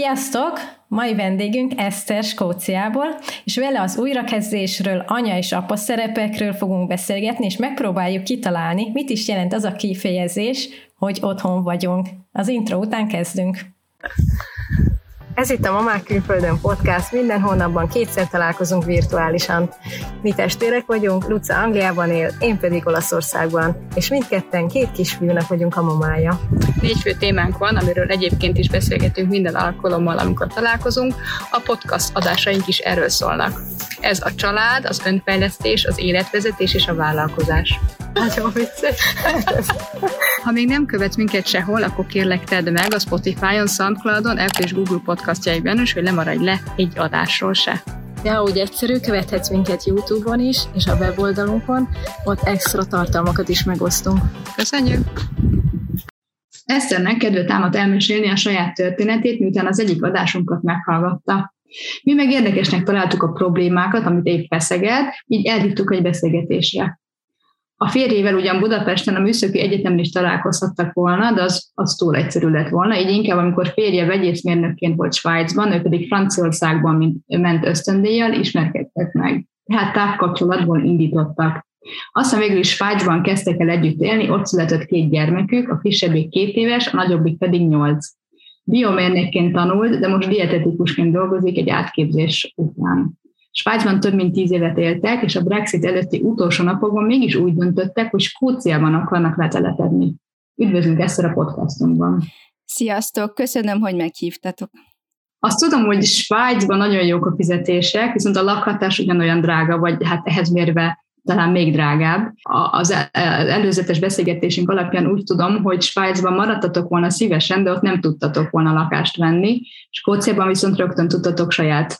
Sziasztok! Mai vendégünk Eszter Skóciából, és vele az újrakezdésről, anya és apa szerepekről fogunk beszélgetni, és megpróbáljuk kitalálni, mit is jelent az a kifejezés, hogy otthon vagyunk. Az intro után kezdünk. Ez itt a Mamák Külföldön podcast, minden hónapban kétszer találkozunk virtuálisan. Mi testvérek vagyunk, Luca Angliában él, én pedig Olaszországban, és mindketten két kisfiúnak vagyunk a mamája. 4 fő témánk van, amiről egyébként is beszélgetünk minden alkalommal, amikor találkozunk, a podcast adásaink is erről szólnak. Ez a család, az önfejlesztés, az életvezetés és a vállalkozás. Nagyon vicces. Ha még nem követsz minket sehol, akkor kérlek tedd meg a Spotify-on, SoundCloud-on, Apple és Google podcastjaiban is, hogy ne maradj le egy adásról se. De úgy egyszerű, követhetsz minket YouTube-on is, és a weboldalunkon, ott extra tartalmakat is megosztunk. Köszönjük! Eszternek kedve támadt elmesélni a saját történetét, miután az egyik adásunkat meghallgatta. Mi meg érdekesnek találtuk a problémákat, amit épp feszeget, így elvittük egy beszélgetésre. A férjével ugyan Budapesten a Műszaki Egyetemen is találkozhattak volna, de az túl egyszerű lett volna, így inkább amikor férje vegyészmérnökként volt Svájcban, ő pedig Franciaországban ment ösztöndíjjal, ismerkedtek meg. Tehát távkapcsolatból indítottak. Aztán végül is Svájcban kezdtek el együtt élni, ott született 2 gyermekük, a kisebbik 2 éves, a nagyobbik pedig 8. Biomérnökként tanult, de most dietetikusként dolgozik egy átképzés után. Svájcban több mint 10 évet éltek, és a Brexit előtti utolsó napokban mégis úgy döntöttek, hogy Skóciában akarnak letelepedni. Üdvözlünk Eszter a podcastunkban. Sziasztok, köszönöm, hogy meghívtatok. Azt tudom, hogy Svájcban nagyon jók a fizetések, viszont a lakhatás ugyanolyan drága, vagy hát ehhez mérve talán még drágább. Az előzetes beszélgetésünk alapján úgy tudom, hogy Svájcban maradtatok volna szívesen, de ott nem tudtatok volna lakást venni. Skóciában viszont rögtön tudtatok saját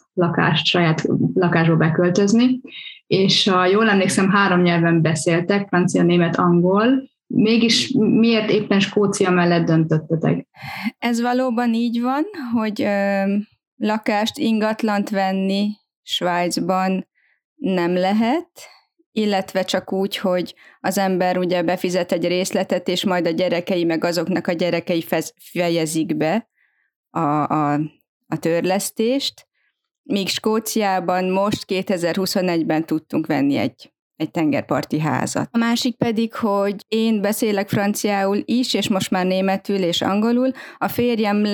lakásba beköltözni. És ha jól emlékszem, 3 nyelven beszéltek, francia, német, angol. Mégis miért éppen Skócia mellett döntöttetek? Ez valóban így van, hogy lakást, ingatlant venni Svájcban nem lehet, illetve csak úgy, hogy az ember ugye befizet egy részletet, és majd a gyerekei meg azoknak a gyerekei fejezik be a törlesztést, míg Skóciában most 2021-ben tudtunk venni egy tengerparti házat. A másik pedig, hogy én beszélek franciául is, és most már németül és angolul, a férjem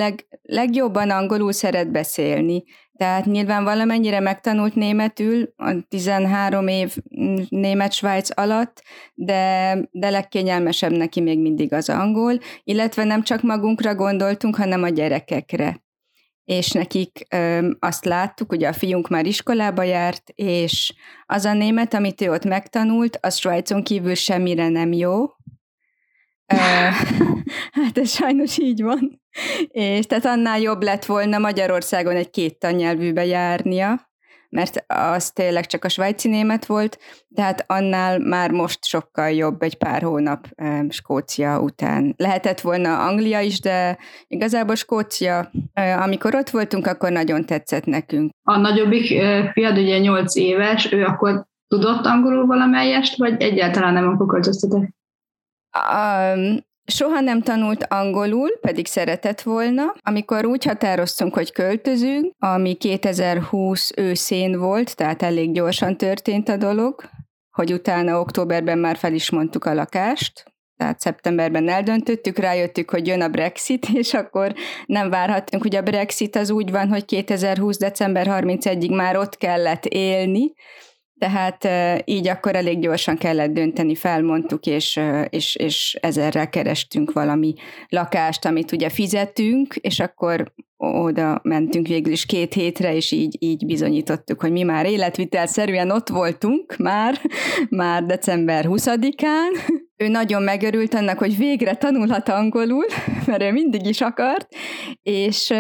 legjobban angolul szeret beszélni. Tehát nyilván valamennyire megtanult németül a 13 év német-svájc alatt, de legkényelmesebb neki még mindig az angol, illetve nem csak magunkra gondoltunk, hanem a gyerekekre. És nekik azt láttuk, ugye a fiunk már iskolába járt, és az a német, amit ő ott megtanult, az Svájcon kívül semmire nem jó. Hát ez sajnos így van. És tehát annál jobb lett volna Magyarországon egy 2 tannyelvűbe járnia, mert az tényleg csak a svájci német volt, tehát annál már most sokkal jobb egy pár hónap Skócia után. Lehetett volna Anglia is, de igazából Skócia, amikor ott voltunk, akkor nagyon tetszett nekünk. A nagyobbik fiad ugye 8 éves, ő akkor tudott angolul valamelyest, vagy egyáltalán nem, akkor költöztetek? Soha nem tanult angolul, pedig szeretett volna. Amikor úgy határoztunk, hogy költözünk, ami 2020 őszén volt, tehát elég gyorsan történt a dolog, hogy utána októberben már fel is mondtuk a lakást, tehát szeptemberben eldöntöttük, rájöttük, hogy jön a Brexit, és akkor nem várhattunk, hogy a Brexit az úgy van, hogy 2020. december 31-ig már ott kellett élni, tehát így akkor elég gyorsan kellett dönteni, felmondtuk, és ezerrel kerestünk valami lakást, amit ugye fizetünk, és akkor oda mentünk végül is 2 hétre, és így bizonyítottuk, hogy mi már életvitelszerűen ott voltunk már december 20-án. Ő nagyon megörült annak, hogy végre tanulhat angolul, mert ő mindig is akart, és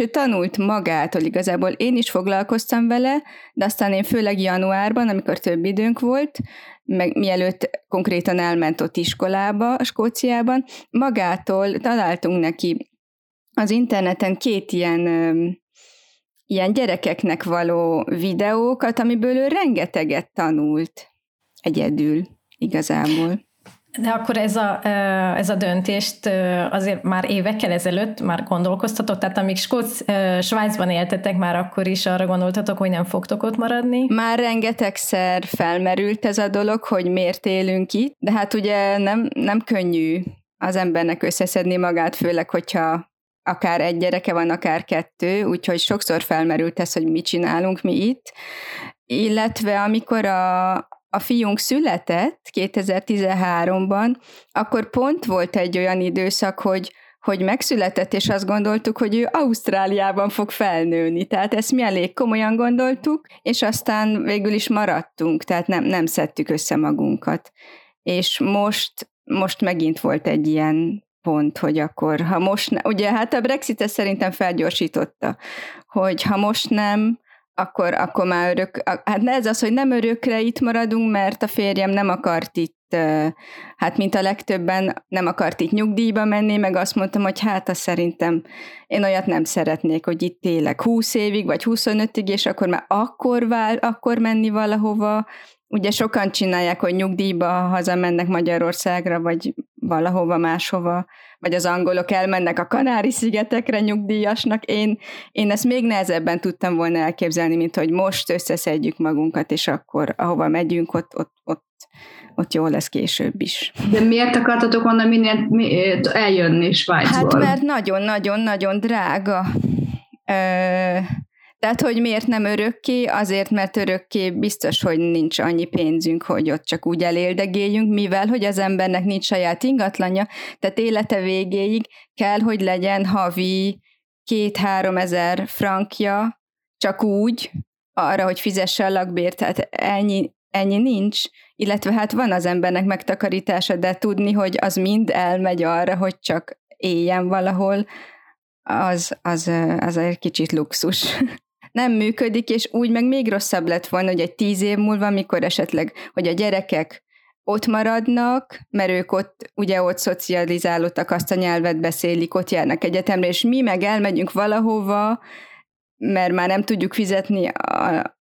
ő tanult magától igazából. Én is foglalkoztam vele, de aztán én főleg januárban, amikor több időnk volt, meg mielőtt konkrétan elment ott iskolába, Skóciában, magától találtunk neki az interneten 2 ilyen gyerekeknek való videókat, amiből ő rengeteget tanult egyedül igazából. De akkor ez a döntést azért már évekkel ezelőtt már gondolkoztatok, tehát amíg Svájcban éltetek, már akkor is arra gondoltatok, hogy nem fogtok ott maradni? Már rengetegszer felmerült ez a dolog, hogy miért élünk itt, de hát ugye nem könnyű az embernek összeszedni magát, főleg, hogyha akár egy gyereke van, akár kettő, úgyhogy sokszor felmerült ez, hogy mit csinálunk mi itt, illetve amikor a fiunk született 2013-ban, akkor pont volt egy olyan időszak, hogy megszületett, és azt gondoltuk, hogy ő Ausztráliában fog felnőni. Tehát ezt mi elég komolyan gondoltuk, és aztán végül is maradtunk, tehát nem szedtük össze magunkat. És most megint volt egy ilyen pont, hogy akkor, ha most, ugye hát a Brexit szerintem felgyorsította, hogy ha most nem, akkor már hát ez az, hogy nem örökre itt maradunk, mert a férjem nem akart itt, hát mint a legtöbben, nem akart itt nyugdíjba menni, meg azt mondtam, hogy hát azt szerintem én olyat nem szeretnék, hogy itt élek 20 évig, vagy 25-ig, és akkor már akkor menni valahova. Ugye sokan csinálják, hogy nyugdíjba hazamennek Magyarországra, vagy valahova máshova, vagy az angolok elmennek a Kanári-szigetekre nyugdíjasnak. Én ezt még nehezebben tudtam volna elképzelni, mint hogy most összeszedjük magunkat, és akkor ahova megyünk, ott jó lesz később is. De miért akartatok onnan mindent eljönni Svájcból? Hát mert nagyon-nagyon-nagyon drága. Tehát, hogy miért nem örökké? Azért, mert örökké biztos, hogy nincs annyi pénzünk, hogy ott csak úgy eléldegéljünk, mivel, hogy az embernek nincs saját ingatlanja, tehát élete végéig kell, hogy legyen havi 2-3 ezer frankja, csak úgy, arra, hogy fizesse a lakbért, tehát ennyi nincs, illetve hát van az embernek megtakarítása, de tudni, hogy az mind elmegy arra, hogy csak éljen valahol, az egy kicsit luxus. Nem működik, és úgy meg még rosszabb lett volna, hogy egy 10 év múlva, amikor esetleg, hogy a gyerekek ott maradnak, mert ők ott szocializálódtak, azt a nyelvet beszélik, ott járnak egyetemre, és mi meg elmegyünk valahova, mert már nem tudjuk fizetni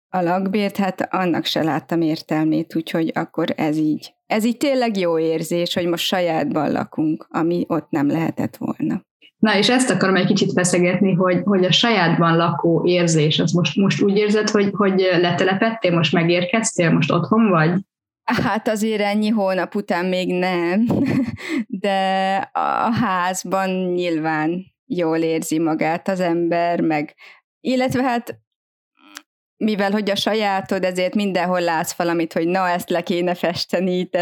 a lakbért, hát annak se láttam értelmét, úgyhogy akkor ez így. Ez így tényleg jó érzés, hogy most sajátban lakunk, ami ott nem lehetett volna. Na, és ezt akarom egy kicsit feszegetni, hogy a sajátban lakó érzés, az most úgy érzed, hogy letelepedtél, most megérkeztél, most otthon vagy? Hát azért ennyi hónap után még nem, de a házban nyilván jól érzi magát az ember, meg illetve hát mivel, hogy a sajátod, ezért mindenhol látsz valamit, hogy na, ezt le kéne festeni, itt,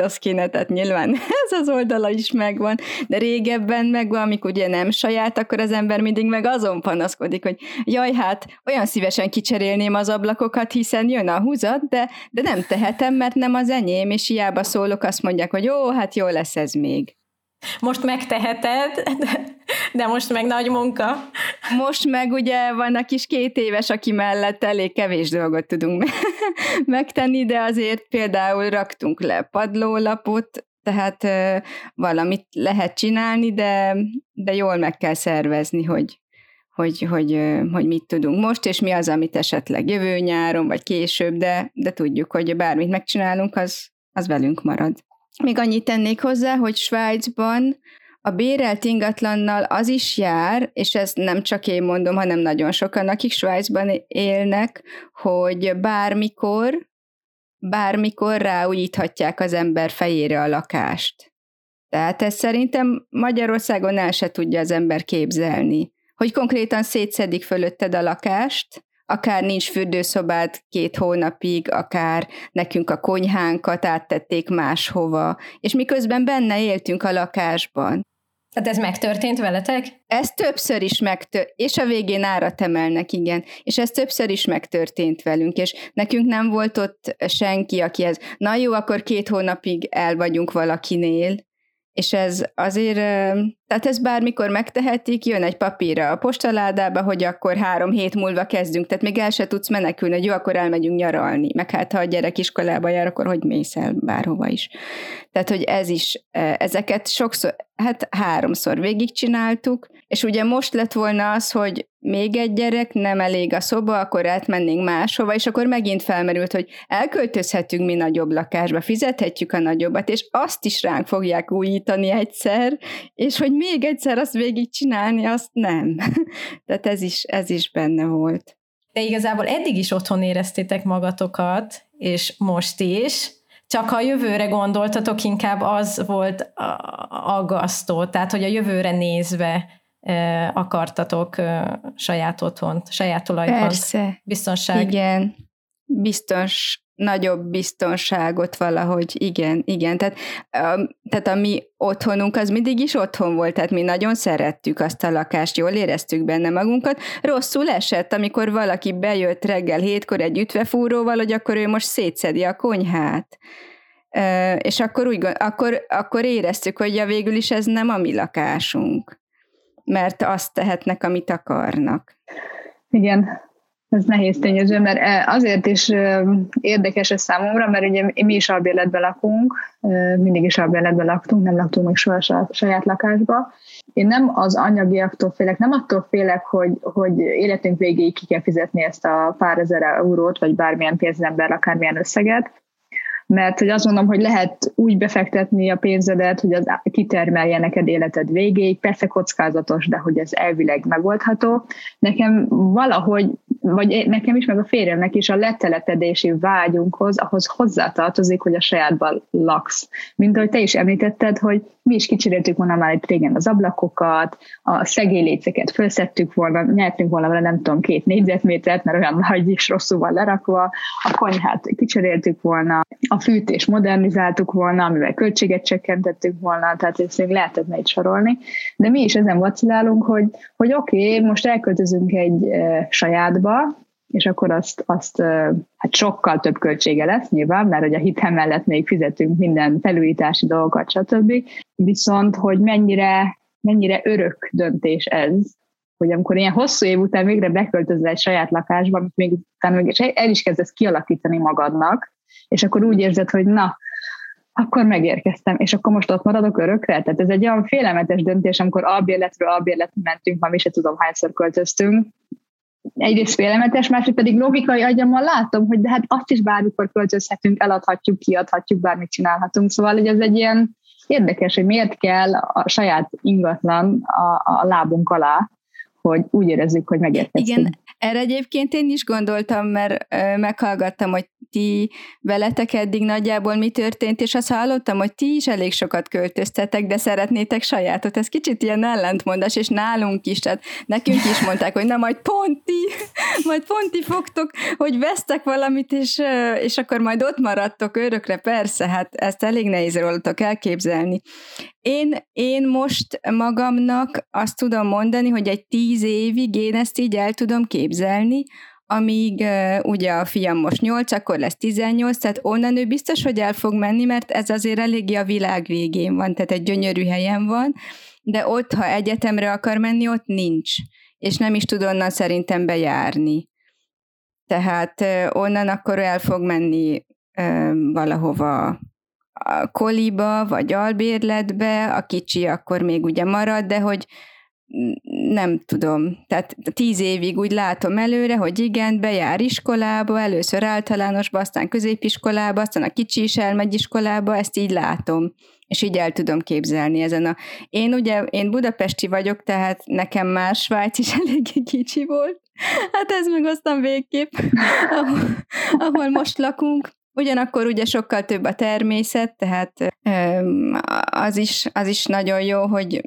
azt kéne, tehát nyilván ez az oldala is megvan, de régebben megvan, amikor ugye nem saját, akkor az ember mindig meg azon panaszkodik, hogy jaj, hát olyan szívesen kicserélném az ablakokat, hiszen jön a húzat, de nem tehetem, mert nem az enyém, és hiába szólok, azt mondják, hogy ó, hát jó lesz ez még. Most megteheted, de most meg nagy munka. Most meg ugye vannak is 2 éves, aki mellett elég kevés dolgot tudunk megtenni, de azért például raktunk le padlólapot, tehát valamit lehet csinálni, de jól meg kell szervezni, hogy mit tudunk most, és mi az, amit esetleg jövő nyáron, vagy később, de tudjuk, hogy bármit megcsinálunk, az velünk marad. Még annyit tennék hozzá, hogy Svájcban a bérelt ingatlannal az is jár, és ezt nem csak én mondom, hanem nagyon sokan, akik Svájcban élnek, hogy bármikor ráújíthatják az ember fejére a lakást. Tehát ezt szerintem Magyarországon el se tudja az ember képzelni, hogy konkrétan szétszedik fölötted a lakást, akár nincs fürdőszobád 2 hónapig, akár nekünk a konyhánkat áttették máshova, és miközben benne éltünk a lakásban. Hát ez megtörtént veletek? Ez többször is megtörtént, és a végén árat emelnek, igen. És ez többször is megtörtént velünk, és nekünk nem volt ott senki, aki ez, na jó, akkor 2 hónapig el vagyunk valakinél, és ez azért, tehát ez bármikor megtehetik, jön egy papírra a postaládába, hogy akkor 3 hét múlva kezdünk, tehát még el se tudsz menekülni, hogy jó, akkor elmegyünk nyaralni, meg hát ha a gyerek iskolába jár, akkor hogy mész el bárhova is. Tehát, hogy ez is, ezeket sokszor, hát 3-szor végigcsináltuk, és ugye most lett volna az, hogy még egy gyerek, nem elég a szoba, akkor átmennénk máshova, és akkor megint felmerült, hogy elköltözhetünk mi nagyobb lakásba, fizethetjük a nagyobbat, és azt is ránk fogják újítani egyszer, és hogy még egyszer azt végigcsinálni, azt nem. Tehát ez is benne volt. De igazából eddig is otthon éreztétek magatokat, és most is, csak a jövőre gondoltatok, inkább az volt aggasztó, tehát hogy a jövőre nézve akartatok saját otthont, saját tulajdon. Persze. Biztonság. Igen. Nagyobb biztonságot valahogy, igen. Tehát a mi otthonunk az mindig is otthon volt, tehát mi nagyon szerettük azt a lakást, jól éreztük benne magunkat. Rosszul esett, amikor valaki bejött reggel 7-kor egy ütvefúróval, hogy akkor ő most szétszedi a konyhát. És akkor akkor éreztük, hogy ja, végül is ez nem a mi lakásunk, mert azt tehetnek, amit akarnak. Igen. Ez nehéz tényező, mert azért is érdekes ez számomra, mert ugye mi is albérletben lakunk, mindig is albérletben laktunk, nem laktunk még soha saját lakásba. Én nem az anyagiaktól félek, nem attól félek, hogy életünk végéig ki kell fizetni ezt a pár ezer eurót, vagy bármilyen pénzember, akármilyen összeget, mert hogy azt mondom, hogy lehet úgy befektetni a pénzedet, hogy az kitermelje neked életed végéig, persze kockázatos, de hogy ez elvileg megoldható. Nekem valahogy, vagy nekem is, meg a férjemnek is a letelepedési vágyunkhoz, ahhoz hozzátartozik, hogy a sajátban laksz. Mint ahogy te is említetted, hogy mi is kicseréltük volna már itt régen az ablakokat, a szegélyléceket felszettük volna, nyertünk volna vele, nem tudom, 2 négyzetmétert, mert olyan nagy is rosszul van lerakva, a konyhát kicseréltük volna, a fűtés modernizáltuk volna, amivel költséget csökkentettük volna, tehát ezt még lehetetne itt sorolni. De mi is ezen vacilálunk, hogy oké, most elköltözünk egy sajátba, és akkor azt sokkal több költsége lesz nyilván, mert hogy a hitel mellett még fizetünk minden felújítási dolgokat, stb. Viszont, hogy mennyire örök döntés ez, hogy amikor ilyen hosszú év után végre beköltözzel egy saját lakásba, amit még utána el is kezdesz kialakítani magadnak, és akkor úgy érzed, hogy na, akkor megérkeztem, és akkor most ott maradok örökre? Tehát ez egy olyan félelmetes döntés, amikor albérletről mentünk, már mi se tudom hányszor költöztünk. Egyrészt félelmetes, másrészt pedig logikai agyammal látom, hogy de hát azt is bármikor költözhetünk, eladhatjuk, kiadhatjuk, bármit csinálhatunk. Szóval hogy ez egy ilyen érdekes, hogy miért kell a saját ingatlan a lábunk alá, hogy úgy érezzük, hogy megérkeztünk. Igen, erre egyébként én is gondoltam, mert meghallgattam, hogy ti veletek eddig nagyjából mi történt, és azt hallottam, hogy ti is elég sokat költöztetek, de szeretnétek sajátot. Ez kicsit ilyen ellentmondás, és nálunk is, tehát nekünk is mondták, hogy na majd pont ti fogtok, hogy vesztek valamit, és akkor majd ott maradtok örökre, persze, hát ezt elég nehéz rólatok elképzelni. Én most magamnak azt tudom mondani, hogy egy 10 évig én ezt így el tudom képzelni, amíg ugye a fiam most 8, akkor lesz 18, tehát onnan ő biztos, hogy el fog menni, mert ez azért eléggé a világ végén van, tehát egy gyönyörű helyen van, de ott, ha egyetemre akar menni, ott nincs, és nem is tud onnan szerintem bejárni. Tehát onnan akkor el fog menni valahova a koliba, vagy albérletbe, a kicsi akkor még ugye marad, de hogy nem tudom, tehát 10 évig úgy látom előre, hogy igen, bejár iskolába, először általánosba, aztán középiskolába, aztán a kicsi is elmegy iskolába, ezt így látom, és így el tudom képzelni ezen a... Én budapesti vagyok, tehát nekem már Svájc is eléggé kicsi volt, hát ez meg aztán végképp, ahol most lakunk. Ugyanakkor ugye sokkal több a természet, tehát az is nagyon jó, hogy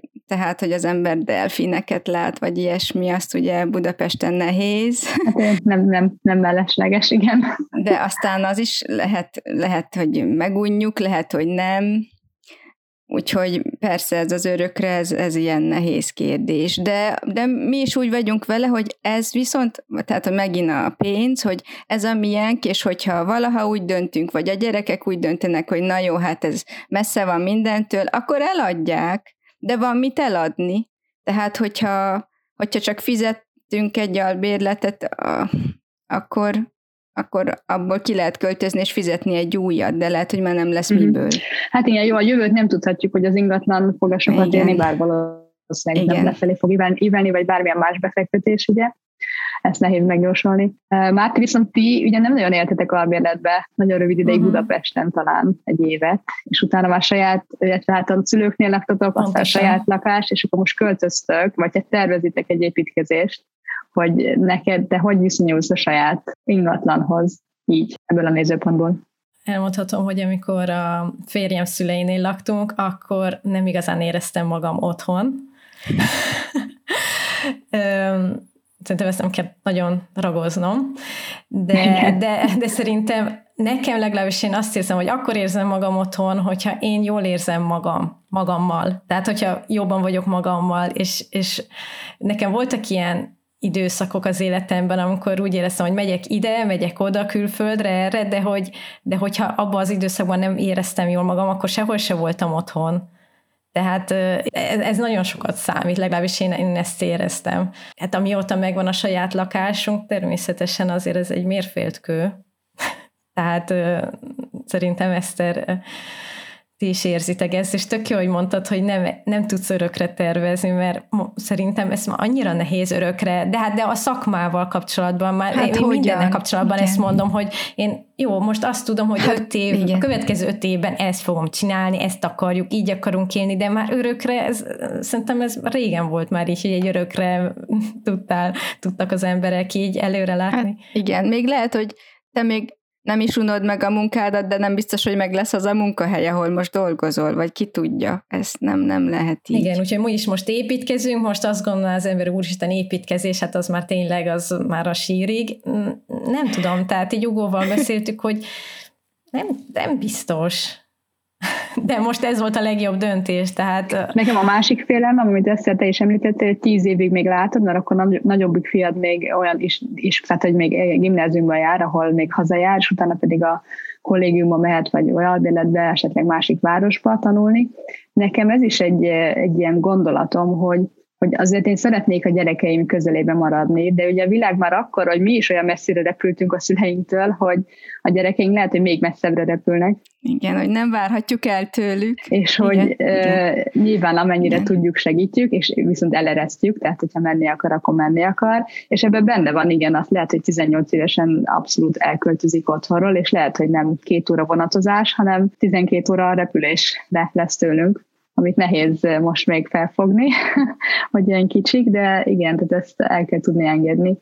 az ember delfineket lát, vagy ilyesmi, azt ugye Budapesten nehéz. Hát nem mellesleges, igen. De aztán az is lehet, hogy megunjuk, lehet, hogy nem. Úgyhogy persze ez az örökre, ez ilyen nehéz kérdés. De mi is úgy vagyunk vele, hogy ez viszont, tehát megint a pénz, hogy ez a miénk, és hogyha valaha úgy döntünk, vagy a gyerekek úgy döntenek, hogy na jó, hát ez messze van mindentől, akkor eladják, de van mit eladni. Tehát hogyha csak fizettünk egy albérletet, akkor abból ki lehet költözni és fizetni egy újat, de lehet, hogy már nem lesz miből. Hát igen, jó, a jövőt nem tudhatjuk, hogy az ingatlan fog sokat érni, bár valószínűleg valószínűleg nem lefelé fog ívelni, vagy bármilyen más befektetés, ugye. Ezt nehéz megjósolni. Márti, viszont ti ugye nem nagyon éltetek albérletbe, nagyon rövid ideig Budapesten talán egy évet, és utána már saját, illetve hát a szülőknél laktatok, aztán saját lakást, és akkor most költöztök, vagy hát tervezitek egy építkezést, hogy neked, de hogy viszonyulsz a saját ingatlanhoz így ebből a nézőpontból? Elmondhatom, hogy amikor a férjem szüleinél laktunk, akkor nem igazán éreztem magam otthon. Szerintem ezt nem kell nagyon ragoznom, de szerintem nekem legalábbis én azt érzem, hogy akkor érzem magam otthon, hogyha én jól érzem magammal. Tehát, hogyha jobban vagyok magammal, és nekem voltak ilyen időszakok az életemben, amikor úgy éreztem, hogy megyek ide, megyek oda, külföldre, erre, de hogyha abban az időszakban nem éreztem jól magam, akkor sehol se voltam otthon. Tehát ez nagyon sokat számít, legalábbis én ezt éreztem. Hát amióta megvan a saját lakásunk, természetesen azért ez egy mérföldkő. Tehát szerintem Eszter, ti is érzitek ezt, és tök jó, hogy mondtad, hogy nem tudsz örökre tervezni, mert szerintem ez már annyira nehéz örökre, de a szakmával kapcsolatban már, hát én mindennel kapcsolatban ezt mondom, hogy én jó, most azt tudom, hogy 5 év, a következő 5 évben ezt fogom csinálni, ezt akarjuk, így akarunk élni, de már örökre, szerintem ez régen volt már is, hogy egy örökre tudtak az emberek így előre látni. Hát igen, még lehet, hogy te még nem is unod meg a munkádat, de nem biztos, hogy meg lesz az a munkahely, ahol most dolgozol, vagy ki tudja, ezt nem lehet így. Igen, úgyhogy mi is most építkezünk, most azt gondolná az ember, úristen, építkezés, hát az már tényleg, az már a sírig. Nem tudom, tehát így Ugóval beszéltük, hogy nem biztos. De most ez volt a legjobb döntés, tehát... Nekem a másik félelmem, amit Eszter, te is említettél, hogy 10 évig még látod, mert akkor nagyobbik fiad még olyan is, tehát hogy még gimnáziumban jár, ahol még hazajár, és utána pedig a kollégiumba mehet, vagy olyan albérletbe, esetleg másik városba tanulni. Nekem ez is egy ilyen gondolatom, hogy azért én szeretnék a gyerekeim közelében maradni, de ugye a világ már akkor, hogy mi is olyan messzire repültünk a szüleinktől, hogy a gyerekeink lehet, hogy még messzebbre repülnek. Igen, hogy nem várhatjuk el tőlük. És hogy igen. Nyilván amennyire tudjuk, segítjük, és viszont eleresztjük, tehát hogyha menni akar, akkor menni akar, és ebben benne van, igen, azt lehet, hogy 18 évesen abszolút elköltözik otthonról, és lehet, hogy nem 2 óra vonatozás, hanem 12 óra a repülésre lesz tőlünk, amit nehéz most még felfogni, hogy ilyen kicsik, de igen, tehát ezt el kell tudni engedni.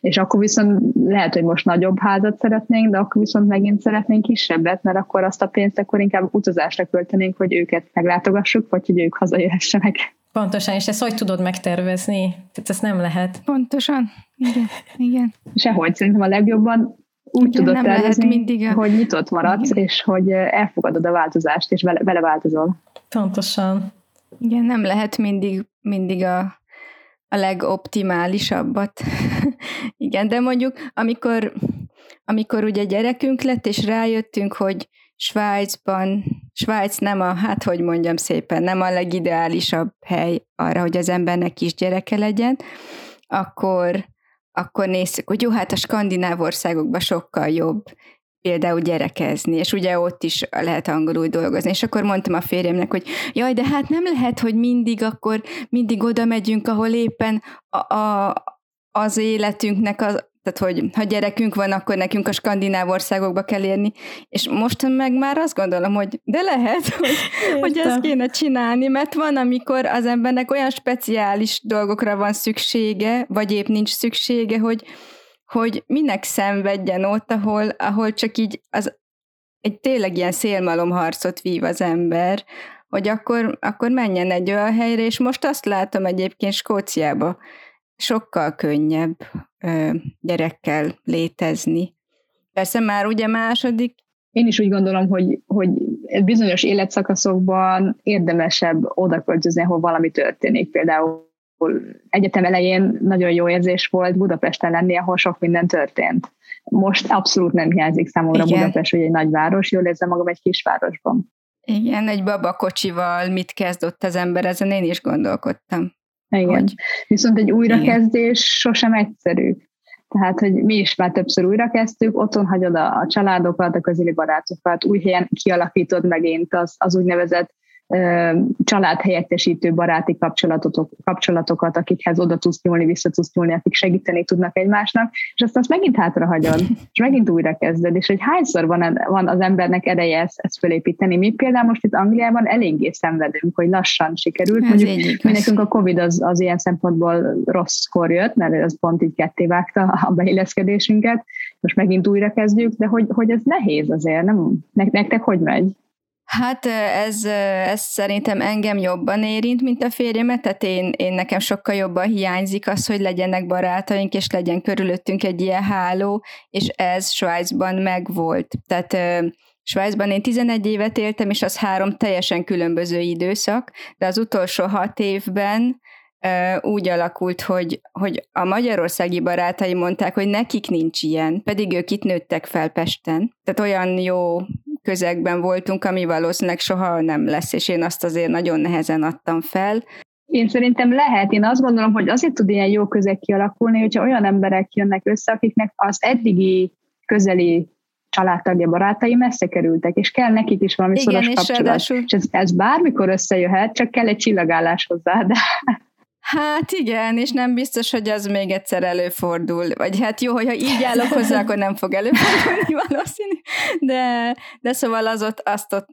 És akkor viszont lehet, hogy most nagyobb házat szeretnénk, de akkor viszont megint szeretnénk kisebbet, mert akkor azt a pénzt akkor inkább utazásra költenénk, hogy őket meglátogassuk, vagy hogy ők hazajöhessenek. Pontosan, és ezt hogy tudod megtervezni? Tehát ezt nem lehet. Pontosan, igen. Sehogy, szerintem a legjobban úgy tudod tervezni, hogy nyitott maradsz, és hogy elfogadod a változást, és vele változol. Pontosan. Igen, nem lehet mindig a legoptimálisabbat. Igen, de mondjuk, amikor ugye gyerekünk lett, és rájöttünk, hogy Svájc nem a, hát hogy mondjam szépen, nem a legideálisabb hely arra, hogy az embernek is gyereke legyen, akkor nézzük, hogy jó, hát a skandináv országokban sokkal jobb például gyerekezni, és ugye ott is lehet angolul dolgozni, és akkor mondtam a férjemnek, hogy jaj, de hát nem lehet, hogy mindig oda megyünk, ahol éppen az életünknek, tehát hogy ha gyerekünk van, akkor nekünk a skandináv országokba kell érni, és most meg már azt gondolom, hogy de lehet, hogy ezt kéne csinálni, mert van, amikor az embernek olyan speciális dolgokra van szüksége, vagy épp nincs szüksége, hogy minek szenvedjen ott, ahol csak így egy tényleg ilyen szélmalomharcot vív az ember, hogy akkor menjen egy olyan helyre, és most azt látom egyébként Skóciába, sokkal könnyebb gyerekkel létezni. Persze már ugye második. Én is úgy gondolom, hogy bizonyos életszakaszokban érdemesebb odaköltözni, ahol valami történik. Például egyetem elején nagyon jó érzés volt Budapesten lenni, ahol sok minden történt. Most abszolút nem hiányzik számomra Budapest, hogy egy nagyváros, jól érzem magam egy kisvárosban. Igen, egy babakocsival mit kezdott az ember, ezen én is gondolkodtam. Igen. Viszont egy újrakezdés sosem egyszerű. Tehát, hogy mi is már többször újrakezdtük, otthon hagyod a családokat, a közeli barátokat, új helyen kialakítod megint az úgynevezett családhelyettesítő baráti kapcsolatokat, akikhez oda tudsz nyúlni, vissza tudsz nyúlni, akik segíteni tudnak egymásnak, és aztán azt megint hátrahagyod, és megint újra kezded, és hogy hányszor van az embernek ereje ezt felépíteni. Mi például most itt Angliában eléggé szenvedünk, hogy lassan sikerült. Ez mondjuk mi nekünk a Covid az ilyen szempontból rosszkor jött, mert az pont így kettévágta a beilleszkedésünket, most megint újra kezdjük, de hogy ez nehéz azért, nem? Nektek hogy megy? Hát ez szerintem engem jobban érint, mint a férjemet, tehát én nekem sokkal jobban hiányzik az, hogy legyenek barátaink, és legyen körülöttünk egy ilyen háló, és ez Svájcban megvolt. Tehát Svájcban én 11 évet éltem, és az 3 teljesen különböző időszak, de az utolsó 6 évben úgy alakult, hogy a magyarországi barátai mondták, hogy nekik nincs ilyen, pedig ők itt nőttek fel Pesten. Tehát olyan jó közegben voltunk, ami valószínűleg soha nem lesz, és én azt azért nagyon nehezen adtam fel. Én szerintem lehet. Én azt gondolom, hogy azért tud ilyen jó közeg kialakulni, hogyha olyan emberek jönnek össze, akiknek az eddigi közeli családtagja, barátai messze kerültek, és kell nekik is valami szoros kapcsolat. Ráadásul... És ez bármikor összejöhet, csak kell egy csillagállás hozzá, de... Hát igen, és nem biztos, hogy az még egyszer előfordul. Vagy hát jó, hogyha így állok hozzá, akkor nem fog előfordulni valószínű. De szóval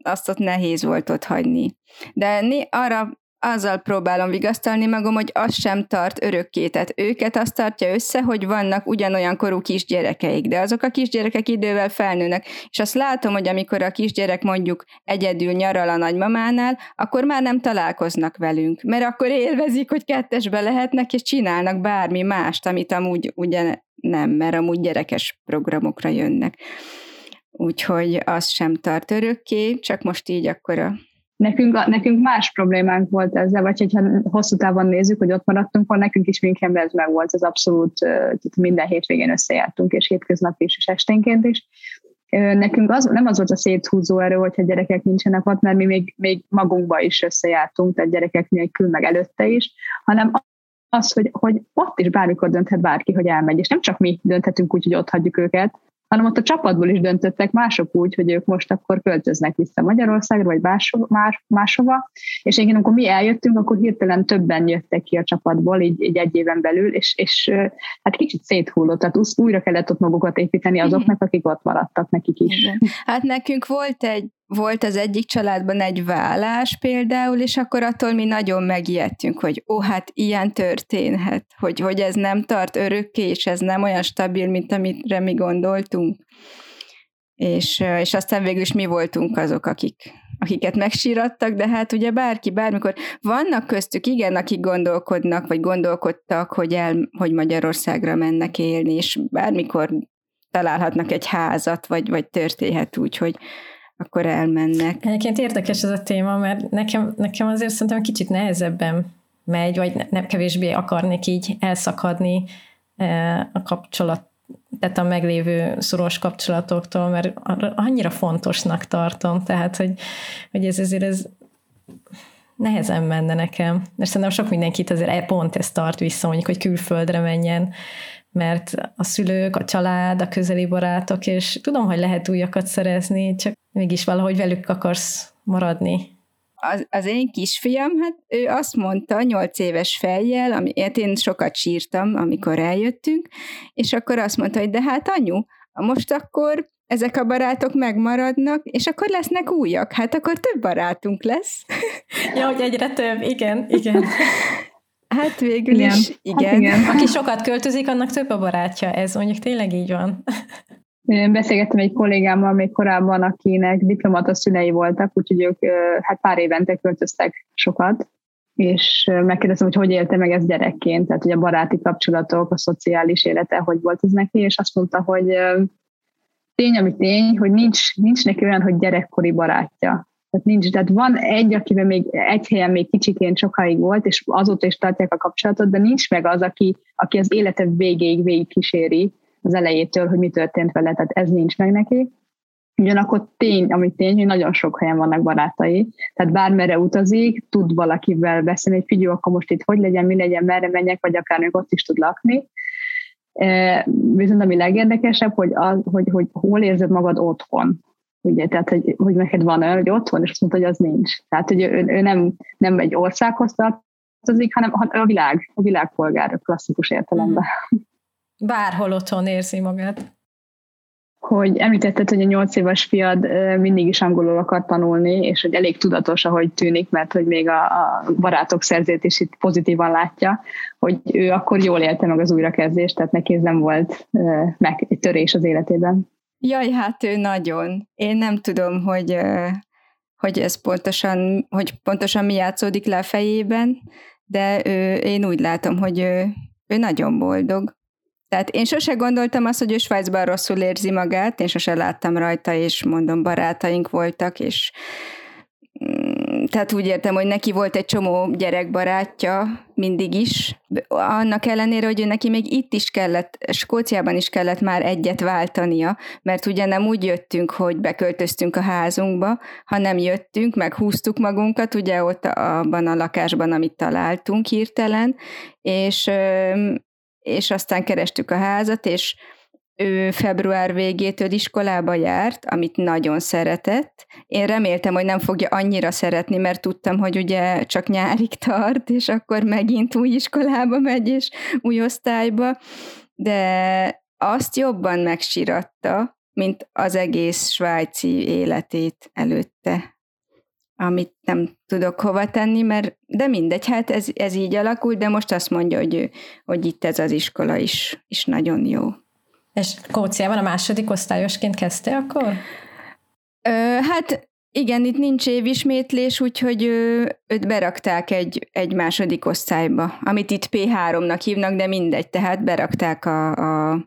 azt ott nehéz volt ott hagyni. De arra azzal próbálom vigasztalni magam, hogy az sem tart örökké. Tehát őket azt tartja össze, hogy vannak ugyanolyan korú kisgyerekeik, de azok a kisgyerekek idővel felnőnek. És azt látom, hogy amikor a kisgyerek mondjuk egyedül nyaral a nagymamánál, akkor már nem találkoznak velünk, mert akkor élvezik, hogy kettesbe lehetnek, és csinálnak bármi mást, amit amúgy ugye nem, mert amúgy gyerekes programokra jönnek. Úgyhogy az sem tart örökké, csak most így akkor Nekünk más problémánk volt ezzel, vagy hogyha hosszú távon nézzük, hogy ott maradtunk, akkor nekünk is Münchenben ez meg volt, az abszolút, minden hétvégén összejártunk, és hétköznap is, és esténként is. Nekünk nem az volt a széthúzó erő, hogyha gyerekek nincsenek ott, mert mi még magunkba is összejártunk, tehát gyerekek nélkül meg előtte is, hanem az, hogy ott is bármikor dönthet bárki, hogy elmegy, és nem csak mi dönthetünk úgy, hogy ott hagyjuk őket, hanem ott a csapatból is döntöttek mások úgy, hogy ők most akkor költöznek vissza Magyarországra, vagy máshova, és egyébként amikor mi eljöttünk, akkor hirtelen többen jöttek ki a csapatból, így egy éven belül, és hát kicsit széthullott, tehát újra kellett ott magukat építeni azoknak, akik ott maradtak, nekik is. Hát nekünk volt az egyik családban egy vállás például, és akkor attól mi nagyon megijedtünk, hogy hát ilyen történhet, hogy ez nem tart örökké, és ez nem olyan stabil, mint amire mi gondoltunk. És aztán végül is mi voltunk azok, akiket megsírattak, de hát ugye bárki, bármikor vannak köztük, igen, akik gondolkodnak, vagy gondolkodtak, hogy Magyarországra mennek élni, és bármikor találhatnak egy házat, vagy történhet úgy, hogy akkor elmennek. Egyébként érdekes ez a téma, mert nekem azért szerintem kicsit nehezebben megy, vagy nem kevésbé akarnék így elszakadni a kapcsolat, tehát a meglévő szoros kapcsolatoktól, mert annyira fontosnak tartom, tehát, hogy ez azért ez nehezen menne nekem. Mert szerintem sok mindenkit azért pont ezt tart vissza, mondjuk, hogy külföldre menjen, mert a szülők, a család, a közeli barátok, és tudom, hogy lehet újakat szerezni, csak mégis valahogy velük akarsz maradni. Az én kisfiam, hát ő azt mondta 8 éves fejjel, amiért én sokat sírtam, amikor eljöttünk, és akkor azt mondta, hogy de hát anyu, most akkor ezek a barátok megmaradnak, és akkor lesznek újak, hát akkor több barátunk lesz. Ja, hogy egyre több, igen. Hát végül is, igen. Aki sokat költözik, annak több a barátja, ez mondjuk tényleg így van. Én beszélgettem egy kollégámmal még korábban, akinek diplomata szülei voltak, úgyhogy ők hát pár évente költöztek sokat, és megkérdeztem, hogy élte meg ezt gyerekként, tehát hogy a baráti kapcsolatok, a szociális élete, hogy volt ez neki, és azt mondta, hogy tény, ami tény, hogy nincs neki olyan, hogy gyerekkori barátja. Tehát van egy, akiben még egy helyen még kicsiként sokáig volt, és azóta is tartják a kapcsolatot, de nincs meg az, aki az élete végéig kíséri az elejétől, hogy mi történt vele, tehát ez nincs meg neki. Ugyanakkor tény, hogy nagyon sok helyen vannak barátai, tehát bármerre utazik, tud valakivel beszélni, hogy figyelj, akkor most itt hogy legyen, mi legyen, merre menjek, vagy akár még ott is tud lakni. Viszont ami legérdekesebb, hogy hol érzed magad otthon. Ugye, tehát, hogy neked van olyan, hogy ott van, és azt mondta, hogy az nincs. Tehát, hogy ő nem egy országhoz tartozik, hanem a világ polgára klasszikus értelemben. Bárhol otthon érzi magát. Hogy említetted, hogy a 8 éves fiad mindig is angolul akar tanulni, és hogy elég tudatos, ahogy tűnik, mert hogy még a barátok szerzét is itt pozitívan látja, hogy ő akkor jól élte meg az újrakezdést, tehát neki ez nem volt meg egy törés az életében. Jaj, hát ő nagyon. Én nem tudom, hogy ez pontosan, mi játszódik le a fejében, de én úgy látom, hogy ő nagyon boldog. Tehát én sose gondoltam azt, hogy ő Svájcban rosszul érzi magát, én sose láttam rajta, és mondom, barátaink voltak, és tehát úgy értem, hogy neki volt egy csomó gyerekbarátja mindig is, annak ellenére, hogy ő neki még itt is kellett, Skóciában is kellett már egyet váltania, mert ugye nem úgy jöttünk, hogy beköltöztünk a házunkba, hanem jöttünk, meghúztuk magunkat, ugye ott abban a lakásban, amit találtunk hirtelen, és aztán kerestük a házat, és ő február végétől iskolába járt, amit nagyon szeretett. Én reméltem, hogy nem fogja annyira szeretni, mert tudtam, hogy ugye csak nyárig tart, és akkor megint új iskolába megy, és új osztályba, de azt jobban megsiratta, mint az egész svájci életét előtte, amit nem tudok hova tenni, mert de mindegy, hát ez így alakult, de most azt mondja, hogy itt ez az iskola is nagyon jó. És Skóciában a 2. osztályosként kezdte akkor? Hát igen, itt nincs évismétlés, úgyhogy őt berakták egy 2. osztályba, amit itt P3-nak hívnak, de mindegy, tehát berakták